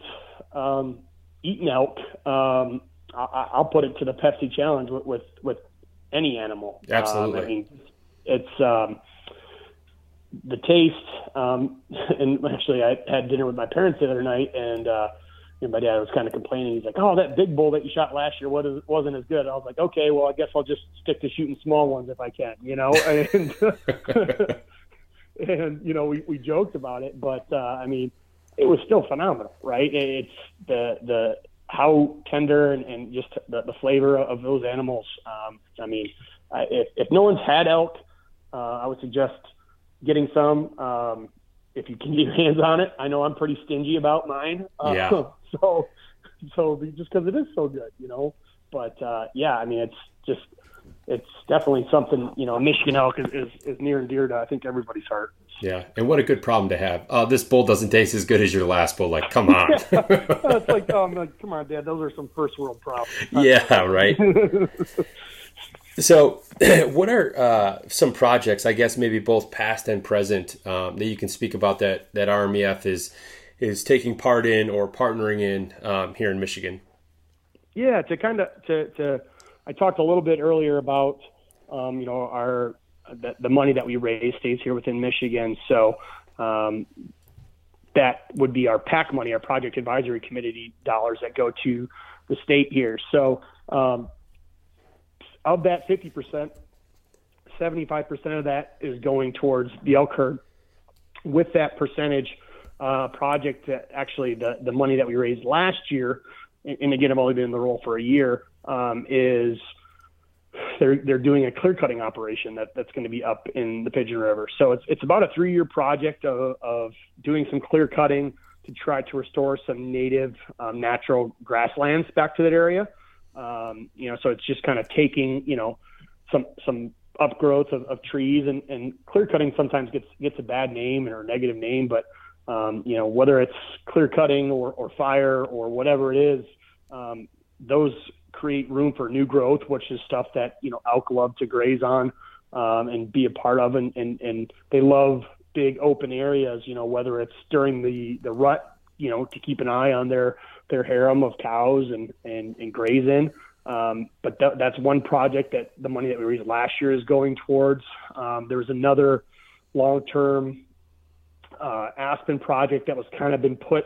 um, eaten elk, um, I, I'll put it to the Pepsi challenge with, with, with any animal. Absolutely. Um, I mean, it's, um, the taste. Um, and actually, I had dinner with my parents the other night, and uh, you know, my dad was kind of complaining. He's like, "Oh, that big bull that you shot last year wasn't as good." I was like, "Okay, well, I guess I'll just stick to shooting small ones if I can," you know. And, and you know, we, we joked about it, but uh, I mean, it was still phenomenal, right? It's the the how tender and, and just the, the flavor of those animals. Um, I mean, I, if, if no one's had elk, uh, I would suggest getting some um, if you can get your hands on it. I know I'm pretty stingy about mine, uh, yeah. so so just because it is so good, you know. But uh, yeah, I mean, it's just it's definitely something, you know. Michigan elk is, is, is near and dear to I think everybody's heart. Yeah, and what a good problem to have. Oh, this bull doesn't taste as good as your last bull. Like, come on. Yeah. It's like, oh, I'm like, come on, Dad. Those are some first world problems. Yeah, right. So what are uh, some projects, I guess, maybe both past and present, um, that you can speak about that, that R M E F is is taking part in or partnering in um, here in Michigan? Yeah, to kind of to, to I talked a little bit earlier about, um, you know, our The, the money that we raise stays here within Michigan. So um, that would be our PAC money, our Project Advisory Committee dollars that go to the state here. So um, of that fifty percent, seventy-five percent of that is going towards the elk herd. With that percentage uh, project, uh, actually the, the money that we raised last year, and, and again, I've only been in the role for a year, um, is They're they're doing a clear cutting operation that, that's going to be up in the Pigeon River. So it's it's about a three year project of, of doing some clear cutting to try to restore some native um, natural grasslands back to that area. Um, you know, so it's just kind of taking you know some some upgrowth of, of trees and, and clear cutting sometimes gets gets a bad name or a negative name, but um, you know whether it's clear cutting or, or fire or whatever it is, um, those create room for new growth, which is stuff that, you know, elk love to graze on um, and be a part of. And, and, and they love big open areas, you know, whether it's during the, the rut, you know, to keep an eye on their, their harem of cows and, and, and graze in. Um, but th- that's one project that the money that we raised last year is going towards. Um, there was another long-term uh, Aspen project that was kind of been put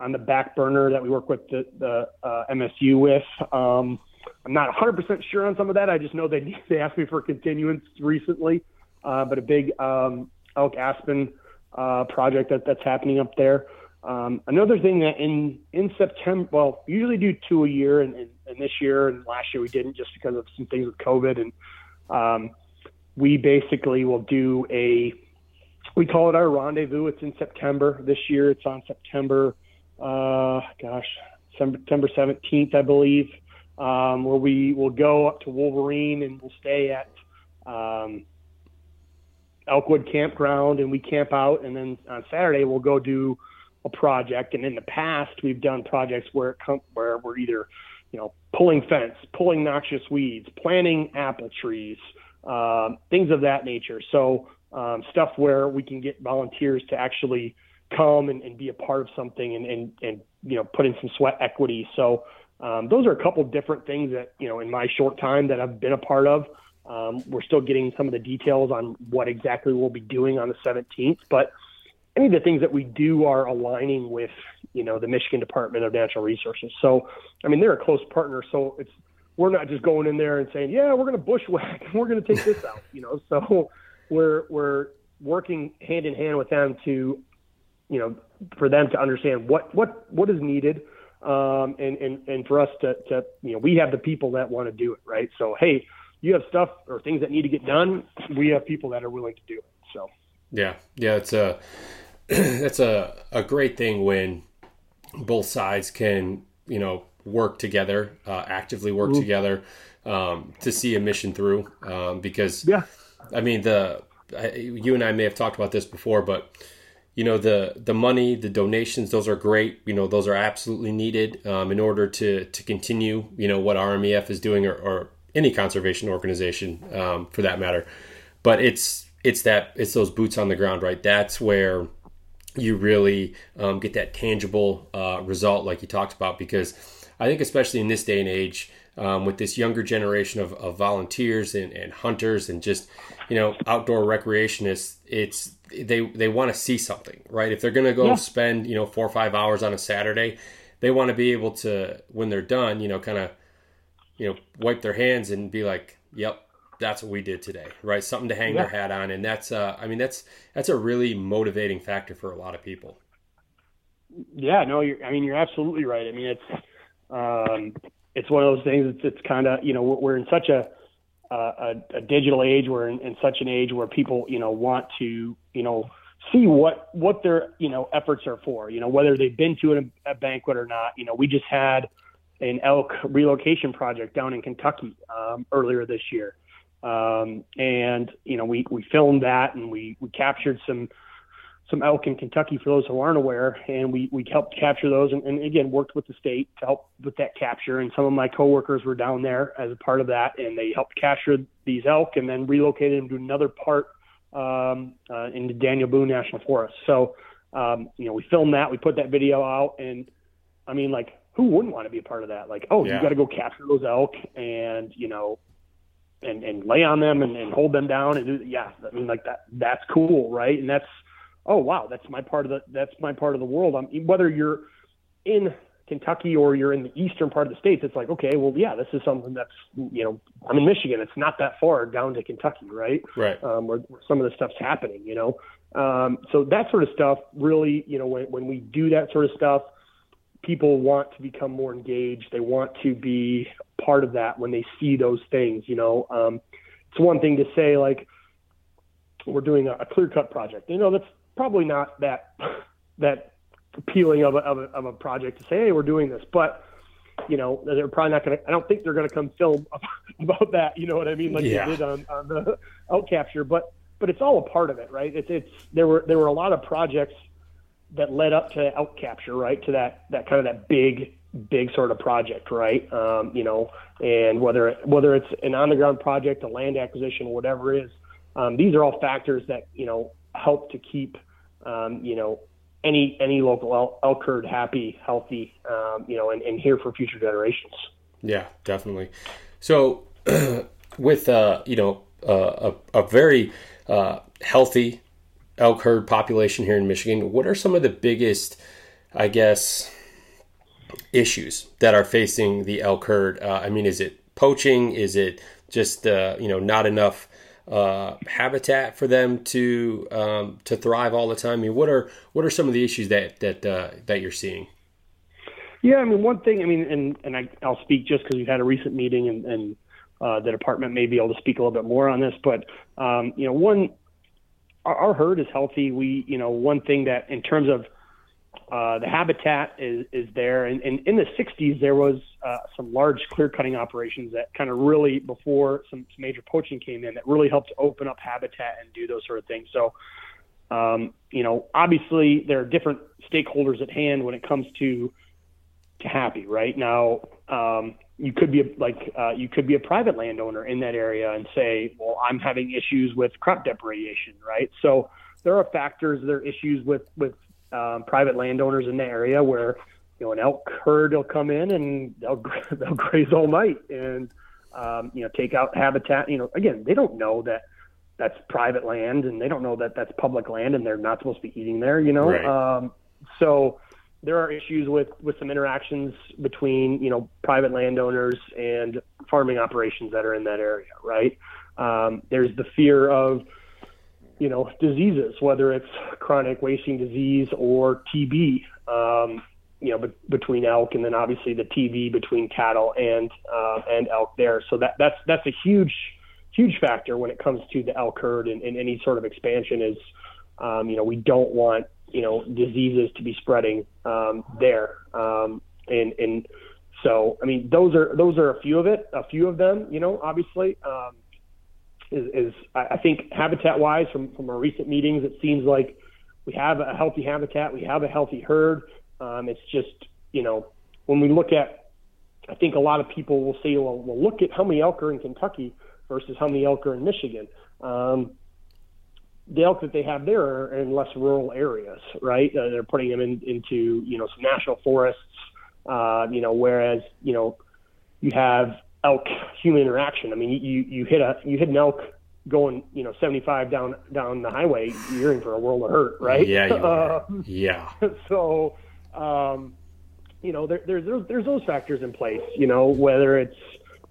on the back burner that we work with the, the uh, M S U with. Um, I'm not one hundred percent sure on some of that. I just know they they asked me for continuance recently, uh, but a big um, elk aspen uh, project that, that's happening up there. Um, another thing that in, in September, well, we usually do two a year, and, and, and this year and last year we didn't just because of some things with COVID. And um, we basically will do a, we call it our rendezvous. It's in September. This year it's on September uh gosh September seventeenth, I believe, um where we will go up to Wolverine and we'll stay at um Elkwood Campground, and we camp out, and then on Saturday we'll go do a project. And in the past we've done projects where it com- where we're either you know pulling fence, pulling noxious weeds, planting apple trees, um things of that nature. So um stuff where we can get volunteers to actually come and, and be a part of something and, and, and, you know, put in some sweat equity. So um, those are a couple of different things that, you know, in my short time that I've been a part of. Um, we're still getting some of the details on what exactly we'll be doing on the seventeenth, but any of the things that we do are aligning with, you know, the Michigan Department of Natural Resources. So, I mean, they're a close partner. So it's, we're not just going in there and saying, yeah, we're going to bushwhack and we're going to take this out, you know? So we're, we're working hand in hand with them to, you know, for them to understand what, what, what is needed. Um, and, and, and for us to, to, you know, we have the people that want to do it. Right. So, hey, you have stuff or things that need to get done. We have people that are willing to do it. So, yeah. Yeah. It's a, that's a, a great thing when both sides can, you know, work together, uh, actively work mm-hmm. together, um, to see a mission through. Um, because yeah, I mean, the, I, you and I may have talked about this before, but you know, the, the money, the donations, those are great. You know, those are absolutely needed um, in order to, to continue, you know, what R M E F is doing or, or any conservation organization um, for that matter. But it's, it's that, it's those boots on the ground, right? That's where you really um, get that tangible uh, result like you talked about, because I think especially in this day and age, um, with this younger generation of, of volunteers and, and hunters and just, you know, outdoor recreationists, it's they they want to see something, right? If they're going to go yeah. spend, you know, four or five hours on a Saturday, they want to be able to, when they're done, you know, kind of, you know, wipe their hands and be like, yep, that's what we did today, right? Something to hang yeah. their hat on. And that's, uh, I mean, that's, that's a really motivating factor for a lot of people. Yeah, no, you're, I mean, you're absolutely right. I mean, it's, um, it's one of those things. It's, it's kind of, you know, we're in such a, a, a digital age. We're in, in such an age where people, you know, want to, you know, see what, what their, you know, efforts are for, you know, whether they've been to a, a banquet or not. You know, we just had an elk relocation project down in Kentucky, um, earlier this year. Um, and, you know, we, we filmed that and we, we captured some, some elk in Kentucky for those who aren't aware. And we, we helped capture those and, and again, worked with the state to help with that capture. And some of my coworkers were down there as a part of that, and they helped capture these elk and then relocated them to another part, um, uh, into Daniel Boone National Forest. So, um, you know, we filmed that, we put that video out, and I mean, like, who wouldn't want to be a part of that? Like, oh, yeah. you got to go capture those elk and, you know, and, and lay on them and, and hold them down and do, yeah. I mean, like that, that's cool. Right. And that's, oh, wow. That's my part of the, that's my part of the world. I mean, whether you're in Kentucky or you're in the eastern part of the States, it's like, okay, well, yeah, this is something that's, you know, I'm in Michigan. It's not that far down to Kentucky. Right. Right. Um, where, where some of the stuff's happening, you know? Um, so that sort of stuff really, you know, when, when we do that sort of stuff, people want to become more engaged. They want to be part of that when they see those things, you know. Um, it's one thing to say, like, we're doing a, a clear cut project. You know, that's probably not that that appealing of a, of a, of a project to say, hey, we're doing this. But, you know, they're probably not going to – I don't think they're going to come film about that, you know what I mean, like yeah. they did on, on the elk capture. But but it's all a part of it, right? It's it's there were there were a lot of projects – that led up to elk capture, right? To that, that kind of that big, big sort of project, right? Um, you know, and whether, it, whether it's an on the ground project, a land acquisition, whatever it is, um, these are all factors that, you know, help to keep, um, you know, any, any local elk herd happy, healthy, um, you know, and, and here for future generations. Yeah, definitely. So with, uh, you know, uh, a, a very, uh, healthy elk herd population here in Michigan, what are some of the biggest, I guess, issues that are facing the elk herd? Uh, I mean, is it poaching? Is it just, uh, you know, not enough uh, habitat for them to um, to thrive all the time? I mean, what are what are some of the issues that that uh, that you're seeing? Yeah, I mean, one thing, I mean, and, and I, I'll speak just because we've had a recent meeting and, and uh, the department may be able to speak a little bit more on this, but, um, you know, one, our herd is healthy. We, you know, one thing that in terms of uh, the habitat is, is there. And, and in the sixties, there was uh, some large clear cutting operations that kind of really, before some, some major poaching came in, that really helped open up habitat and do those sort of things. So, um, you know, obviously there are different stakeholders at hand when it comes to to happy right now. Um, you could be like, uh, you could be a private landowner in that area and say, well, I'm having issues with crop depredation, right? So there are factors, there are issues with, with, um, private landowners in the area where, you know, an elk herd will come in and they'll, they'll graze all night and, um, you know, take out habitat. You know, again, they don't know that that's private land and they don't know that that's public land and they're not supposed to be eating there, you know? Right. Um, so, there are issues with, with some interactions between, you know, private landowners and farming operations that are in that area, right? Um, there's the fear of, you know, diseases, whether it's chronic wasting disease or T B, um, you know, be- between elk and then obviously the T B between cattle and uh, and elk there. So that that's that's a huge, huge factor when it comes to the elk herd and, and any sort of expansion is, um, you know, we don't want, you know, diseases to be spreading, um, there. Um, and, and so, I mean, those are, those are a few of it, a few of them, you know, obviously, um, is, is I think habitat wise from, from our recent meetings, it seems like we have a healthy habitat. We have a healthy herd. Um, it's just, you know, when we look at, I think a lot of people will say, well, well, look at how many elk are in Kentucky versus how many elk are in Michigan. Um, The elk that they have there are in less rural areas, right? Uh, they're putting them in, into, you know, some national forests, uh, you know, whereas, you know, you have elk human interaction. I mean, you you hit a you hit an elk going, you know, seventy-five down down the highway, you're in for a world of hurt, right? Yeah, you are. Um, yeah. So, um, you know, there, there's there's there's those factors in place. You know, whether it's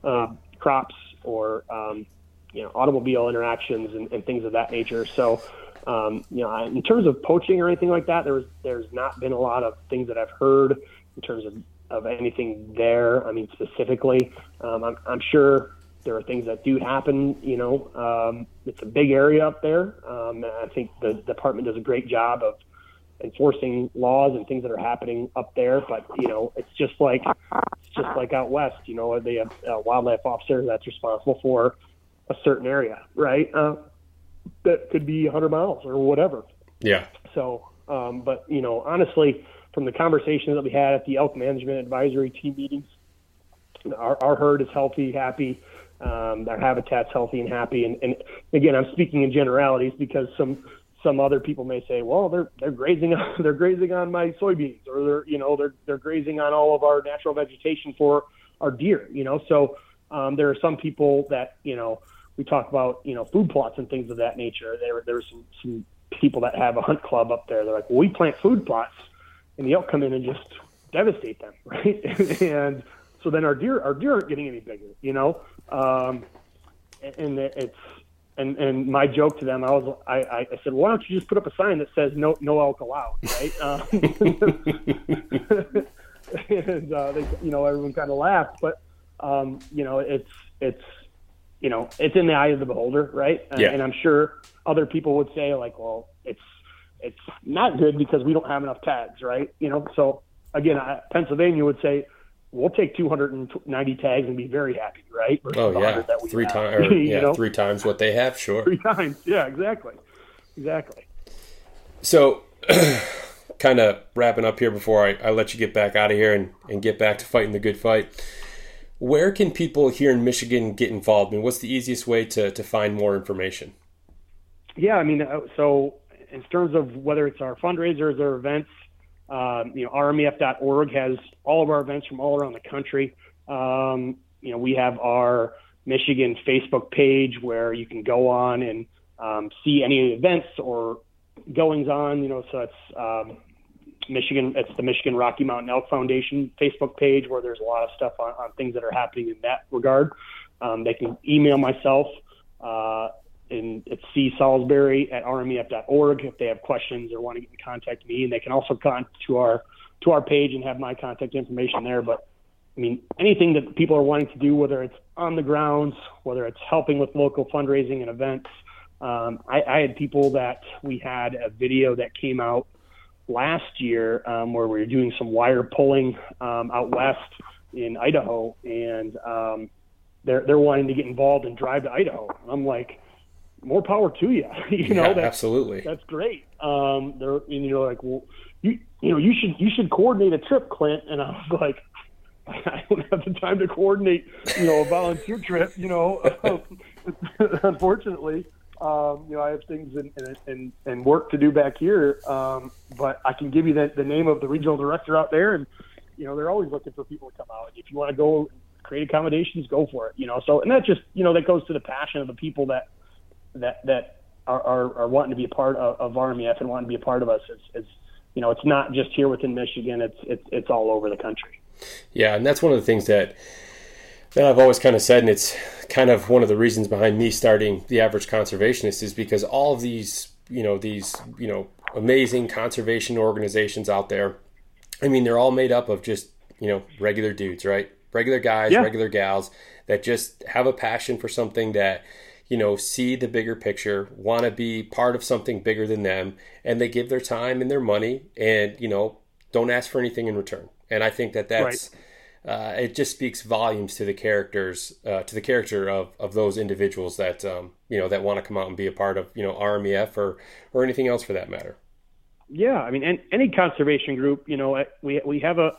uh, crops or um, you know, automobile interactions and, and things of that nature. So, um, you know, in terms of poaching or anything like that, there was there's not been a lot of things that I've heard in terms of of anything there. I mean, specifically, um, I'm, I'm sure there are things that do happen, you know, um, it's a big area up there. Um, and I think the department does a great job of enforcing laws and things that are happening up there. But, you know, it's just like, it's just like out west, you know, they have a wildlife officer that's responsible for a certain area, right? Uh, that could be one hundred miles or whatever. Yeah. So, um, but, you know, honestly, from the conversations that we had at the elk management advisory team meetings, our, our herd is healthy, happy. Um, our habitat's healthy and happy. And, and again, I'm speaking in generalities because some, some other people may say, well, they're, they're grazing, on, they're grazing on my soybeans, or they're, you know, they're, they're grazing on all of our natural vegetation for our deer, you know? So, um, there are some people that, you know, we talk about, you know, food plots and things of that nature. There, there were some, some people that have a hunt club up there. They're like, well, we plant food plots and the elk come in and just devastate them. Right. And so then our deer, our deer aren't getting any bigger, you know? Um, and it's, and, and my joke to them, I was, I, I said, why don't you just put up a sign that says no, no elk allowed, right? Um, and, uh, they, you know, everyone kind of laughed, but, um, you know, it's, it's, you know, it's in the eye of the beholder, right? And, yeah. and I'm sure other people would say like, well, it's, it's not good because we don't have enough tags, right? You know? So again, I, Pennsylvania would say, we'll take two hundred ninety tags and be very happy, right? Versus oh, yeah. That we three times, yeah, know? three times what they have, sure. Three times, yeah, exactly. Exactly. So, kind of wrapping up here before I, I let you get back out of here and, and get back to fighting the good fight. Where can people here in Michigan get involved? I mean, what's the easiest way to, to find more information? Yeah, I mean, so in terms of whether it's our fundraisers or events, Um, you know, R M E F dot org has all of our events from all around the country. Um, you know, we have our Michigan Facebook page where you can go on and um, see any events or goings on, you know, so it's um, Michigan, it's the Michigan Rocky Mountain Elk Foundation Facebook page where there's a lot of stuff on, on things that are happening in that regard. Um, they can email myself, uh, and it's c salisbury at r m e f dot org if they have questions or want to get in contact me, and they can also come to our to our page and have my contact information there. But I mean, anything that people are wanting to do, whether it's on the grounds, whether it's helping with local fundraising and events, um, I, I had people that we had a video that came out last year um, where we were doing some wire pulling um, out west in Idaho, and um, they're they're wanting to get involved and drive to Idaho. And I'm like, more power to you, you know, yeah, that's, absolutely. That's great. Um, they're, and you know, like, well, you, you know, you should, you should coordinate a trip, Clint. And I was like, I don't have the time to coordinate, you know, a volunteer trip, you know, unfortunately, um, you know, I have things and, and, and work to do back here. Um, but I can give you the, the name of the regional director out there, and, you know, they're always looking for people to come out. If you want to go create accommodations, go for it, you know? So, and that just, you know, that goes to the passion of the people that, that that are, are, are wanting to be a part of, of R M E F and wanting to be a part of us. It's, it's, you know, it's not just here within Michigan, it's, it's it's all over the country. Yeah, and that's one of the things that that I've always kind of said, and it's kind of one of the reasons behind me starting The Average Conservationist, is because all of these, you know, these, you know, amazing conservation organizations out there, I mean, they're all made up of just, you know, regular dudes, right? Regular guys, yeah. Regular gals that just have a passion for something that, you know, see the bigger picture, want to be part of something bigger than them, and they give their time and their money and, you know, don't ask for anything in return. And I think that that's, right. uh, it just speaks volumes to the characters, uh, to the character of, of those individuals that, um, you know, that want to come out and be a part of, you know, R M E F or, or anything else for that matter. Yeah. I mean, and any conservation group, you know, we, we have a,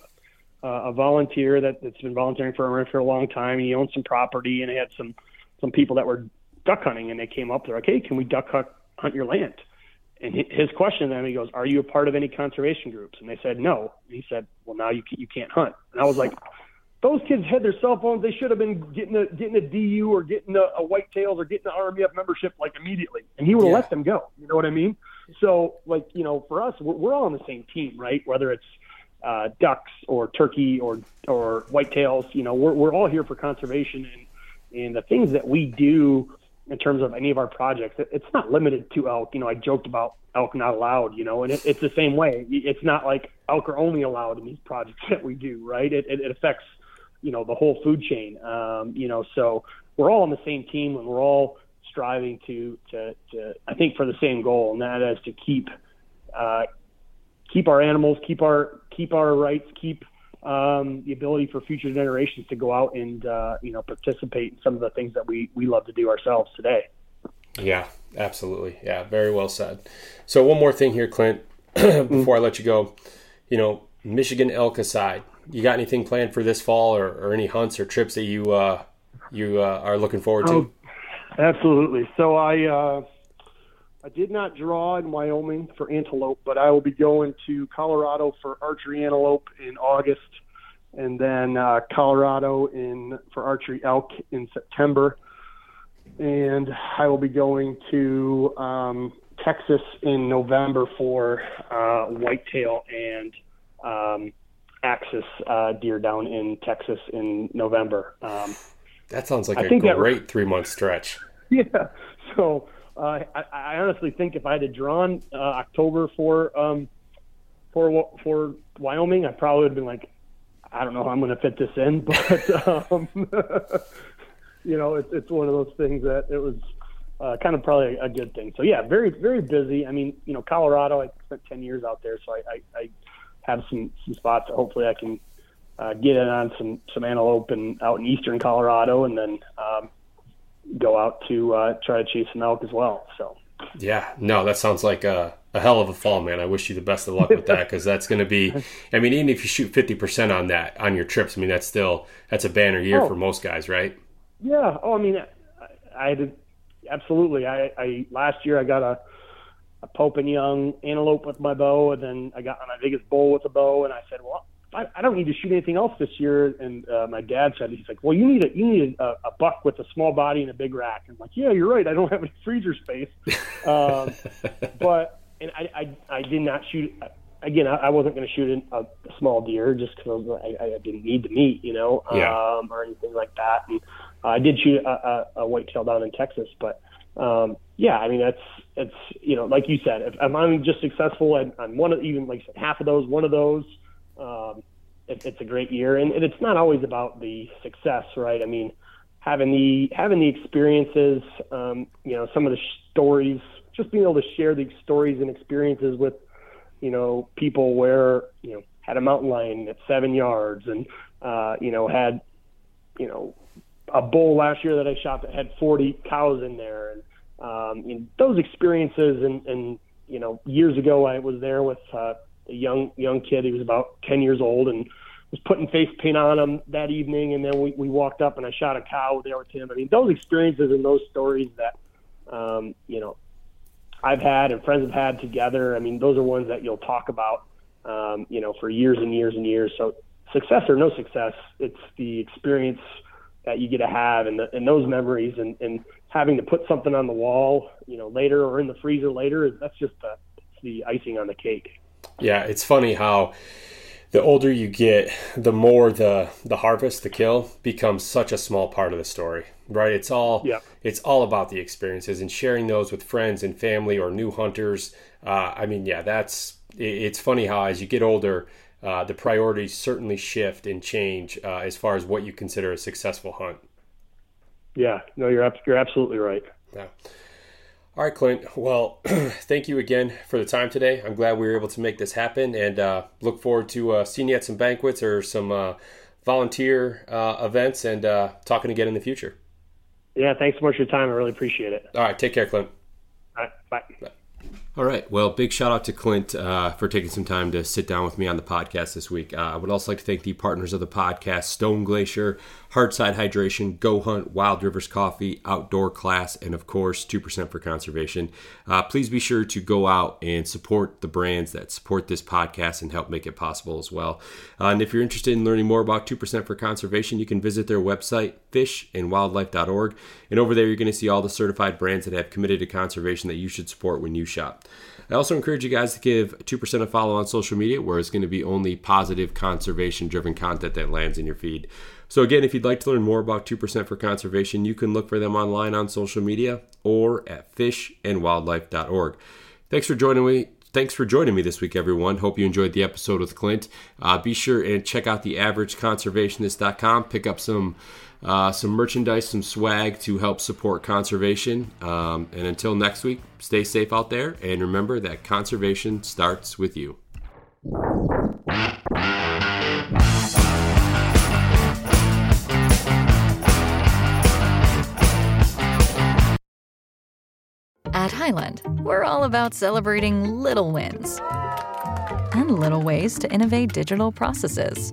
a volunteer that, that's been volunteering for, for a long time, and he owns some property, and he had some, some people that were duck hunting, and they came up, they're like, hey, can we duck hunt, hunt your land? And his question to them, he goes, are you a part of any conservation groups? And they said no. And he said, well, now you, you can't hunt. And I was like, those kids had their cell phones. They should have been getting a getting a D U or getting a, a Whitetails or getting an R M E F membership like immediately, and he would have yeah. let them go. You know what I mean? So, like, you know, for us, we're, we're all on the same team, right? Whether it's uh, ducks or turkey or or whitetails, you know, we're we're all here for conservation, and and the things that we do in terms of any of our projects, it, it's not limited to elk. You know, I joked about elk not allowed, you know, and it, it's the same way. It's not like elk are only allowed in these projects that we do, right? It it, it affects, you know, the whole food chain. Um, you know, so we're all on the same team, and we're all striving to, to, to, I think, for the same goal, and that is to keep, uh, keep our animals, keep our, keep our rights, keep, um, the ability for future generations to go out and, uh, you know, participate in some of the things that we, we love to do ourselves today. Yeah, absolutely. Yeah. Very well said. So one more thing here, Clint, before mm-hmm. I let you go, you know, Michigan elk aside, you got anything planned for this fall, or, or any hunts or trips that you, uh, you, uh, are looking forward to? Oh, absolutely. So I, uh, I did not draw in Wyoming for antelope, but I will be going to Colorado for archery antelope in August, and then uh, Colorado in for archery elk in September. And I will be going to um, Texas in November for uh, whitetail and um, axis uh, deer down in Texas in November. Um, that sounds like I a great that... three-month stretch. Yeah, so... Uh, I, I honestly think if I had drawn uh, October for um, for for Wyoming, I probably would have been like, I don't know how I'm going to fit this in, but um, you know, it's it's one of those things that it was uh, kind of probably a, a good thing. So yeah, very very busy. I mean, you know, Colorado, I spent ten years out there, so I, I, I have some, some spots that hopefully I can uh, get in on some some antelope and out in eastern Colorado, and then. Um, go out to uh try to chase some elk as well. So yeah, no, that sounds like a, a hell of a fall, man. I wish you the best of luck with that, because that's going to be, I mean, even if you shoot fifty percent on that on your trips, I mean, that's still, that's a banner year oh. for most guys, right? Yeah. Oh, I mean, I, I did absolutely. I, I last year I got a, a Pope and Young antelope with my bow, and then I got on my biggest bull with a bow, and I said, well, I, I don't need to shoot anything else this year. And uh, my dad said, he's like, well, you need a you need a, a buck with a small body and a big rack. And I'm like, yeah, you're right. I don't have any freezer space. Um, but and I, I I did not shoot again. I, I wasn't going to shoot a, a small deer just because I, I didn't need the meat, you know, yeah. um, or anything like that. And uh, I did shoot a, a, a whitetail down in Texas, but um, yeah, I mean that's it's you know like you said, if, if I'm just successful on, on one of even like half of those, one of those. Um, it, it's a great year, and, and it's not always about the success, right? I mean, having the having the experiences, um, you know, some of the stories, just being able to share the stories and experiences with, you know, people where you know had a mountain lion at seven yards, and uh, you know had, you know, a bull last year that I shot that had forty cows in there, and um, you know, those experiences, and, and you know, years ago I was there with. Uh, A young young kid. He was about ten years old and was putting face paint on him that evening. And then we, we walked up and I shot a cow there with him. I mean, those experiences and those stories that, um, you know, I've had and friends have had together. I mean, those are ones that you'll talk about, um, you know, for years and years and years. So success or no success, it's the experience that you get to have and, the, and those memories and, and having to put something on the wall, you know, later or in the freezer later. That's just the, the icing on the cake. Yeah, it's funny how the older you get, the more the the harvest, the kill, becomes such a small part of the story, right? It's all yeah. it's all about the experiences and sharing those with friends and family or new hunters. Uh, I mean, yeah, that's it, it's funny how as you get older, uh, the priorities certainly shift and change uh, as far as what you consider a successful hunt. Yeah, no, you're you're absolutely right. Yeah. All right, Clint. Well, thank you again for the time today. I'm glad we were able to make this happen, and uh, look forward to uh, seeing you at some banquets or some uh, volunteer uh, events, and uh, talking again in the future. Yeah, thanks so much for your time. I really appreciate it. All right, take care, Clint. All right, bye. Bye. All right. Well, big shout out to Clint uh, for taking some time to sit down with me on the podcast this week. Uh, I would also like to thank the partners of the podcast, Stone Glacier, Hardside Hydration, Go Hunt, Wild Rivers Coffee, Outdoor Class, and of course, two percent for Conservation. Uh, please be sure to go out and support the brands that support this podcast and help make it possible as well. Uh, and if you're interested in learning more about two percent for Conservation, you can visit their website, fish and wildlife dot org. And over there, you're going to see all the certified brands that have committed to conservation that you should support when you shop. I also encourage you guys to give two percent a follow on social media, where it's going to be only positive conservation-driven content that lands in your feed. So again, if you'd like to learn more about two percent for Conservation, you can look for them online on social media or at fish and wildlife dot org. Thanks for joining me. Thanks for joining me this week, everyone. Hope you enjoyed the episode with Clint. Uh, be sure and check out the average conservationist dot com. Pick up some uh, some merchandise, some swag to help support conservation. Um, and until next week, stay safe out there. And remember that conservation starts with you. At Hyland, we're all about celebrating little wins and little ways to innovate digital processes.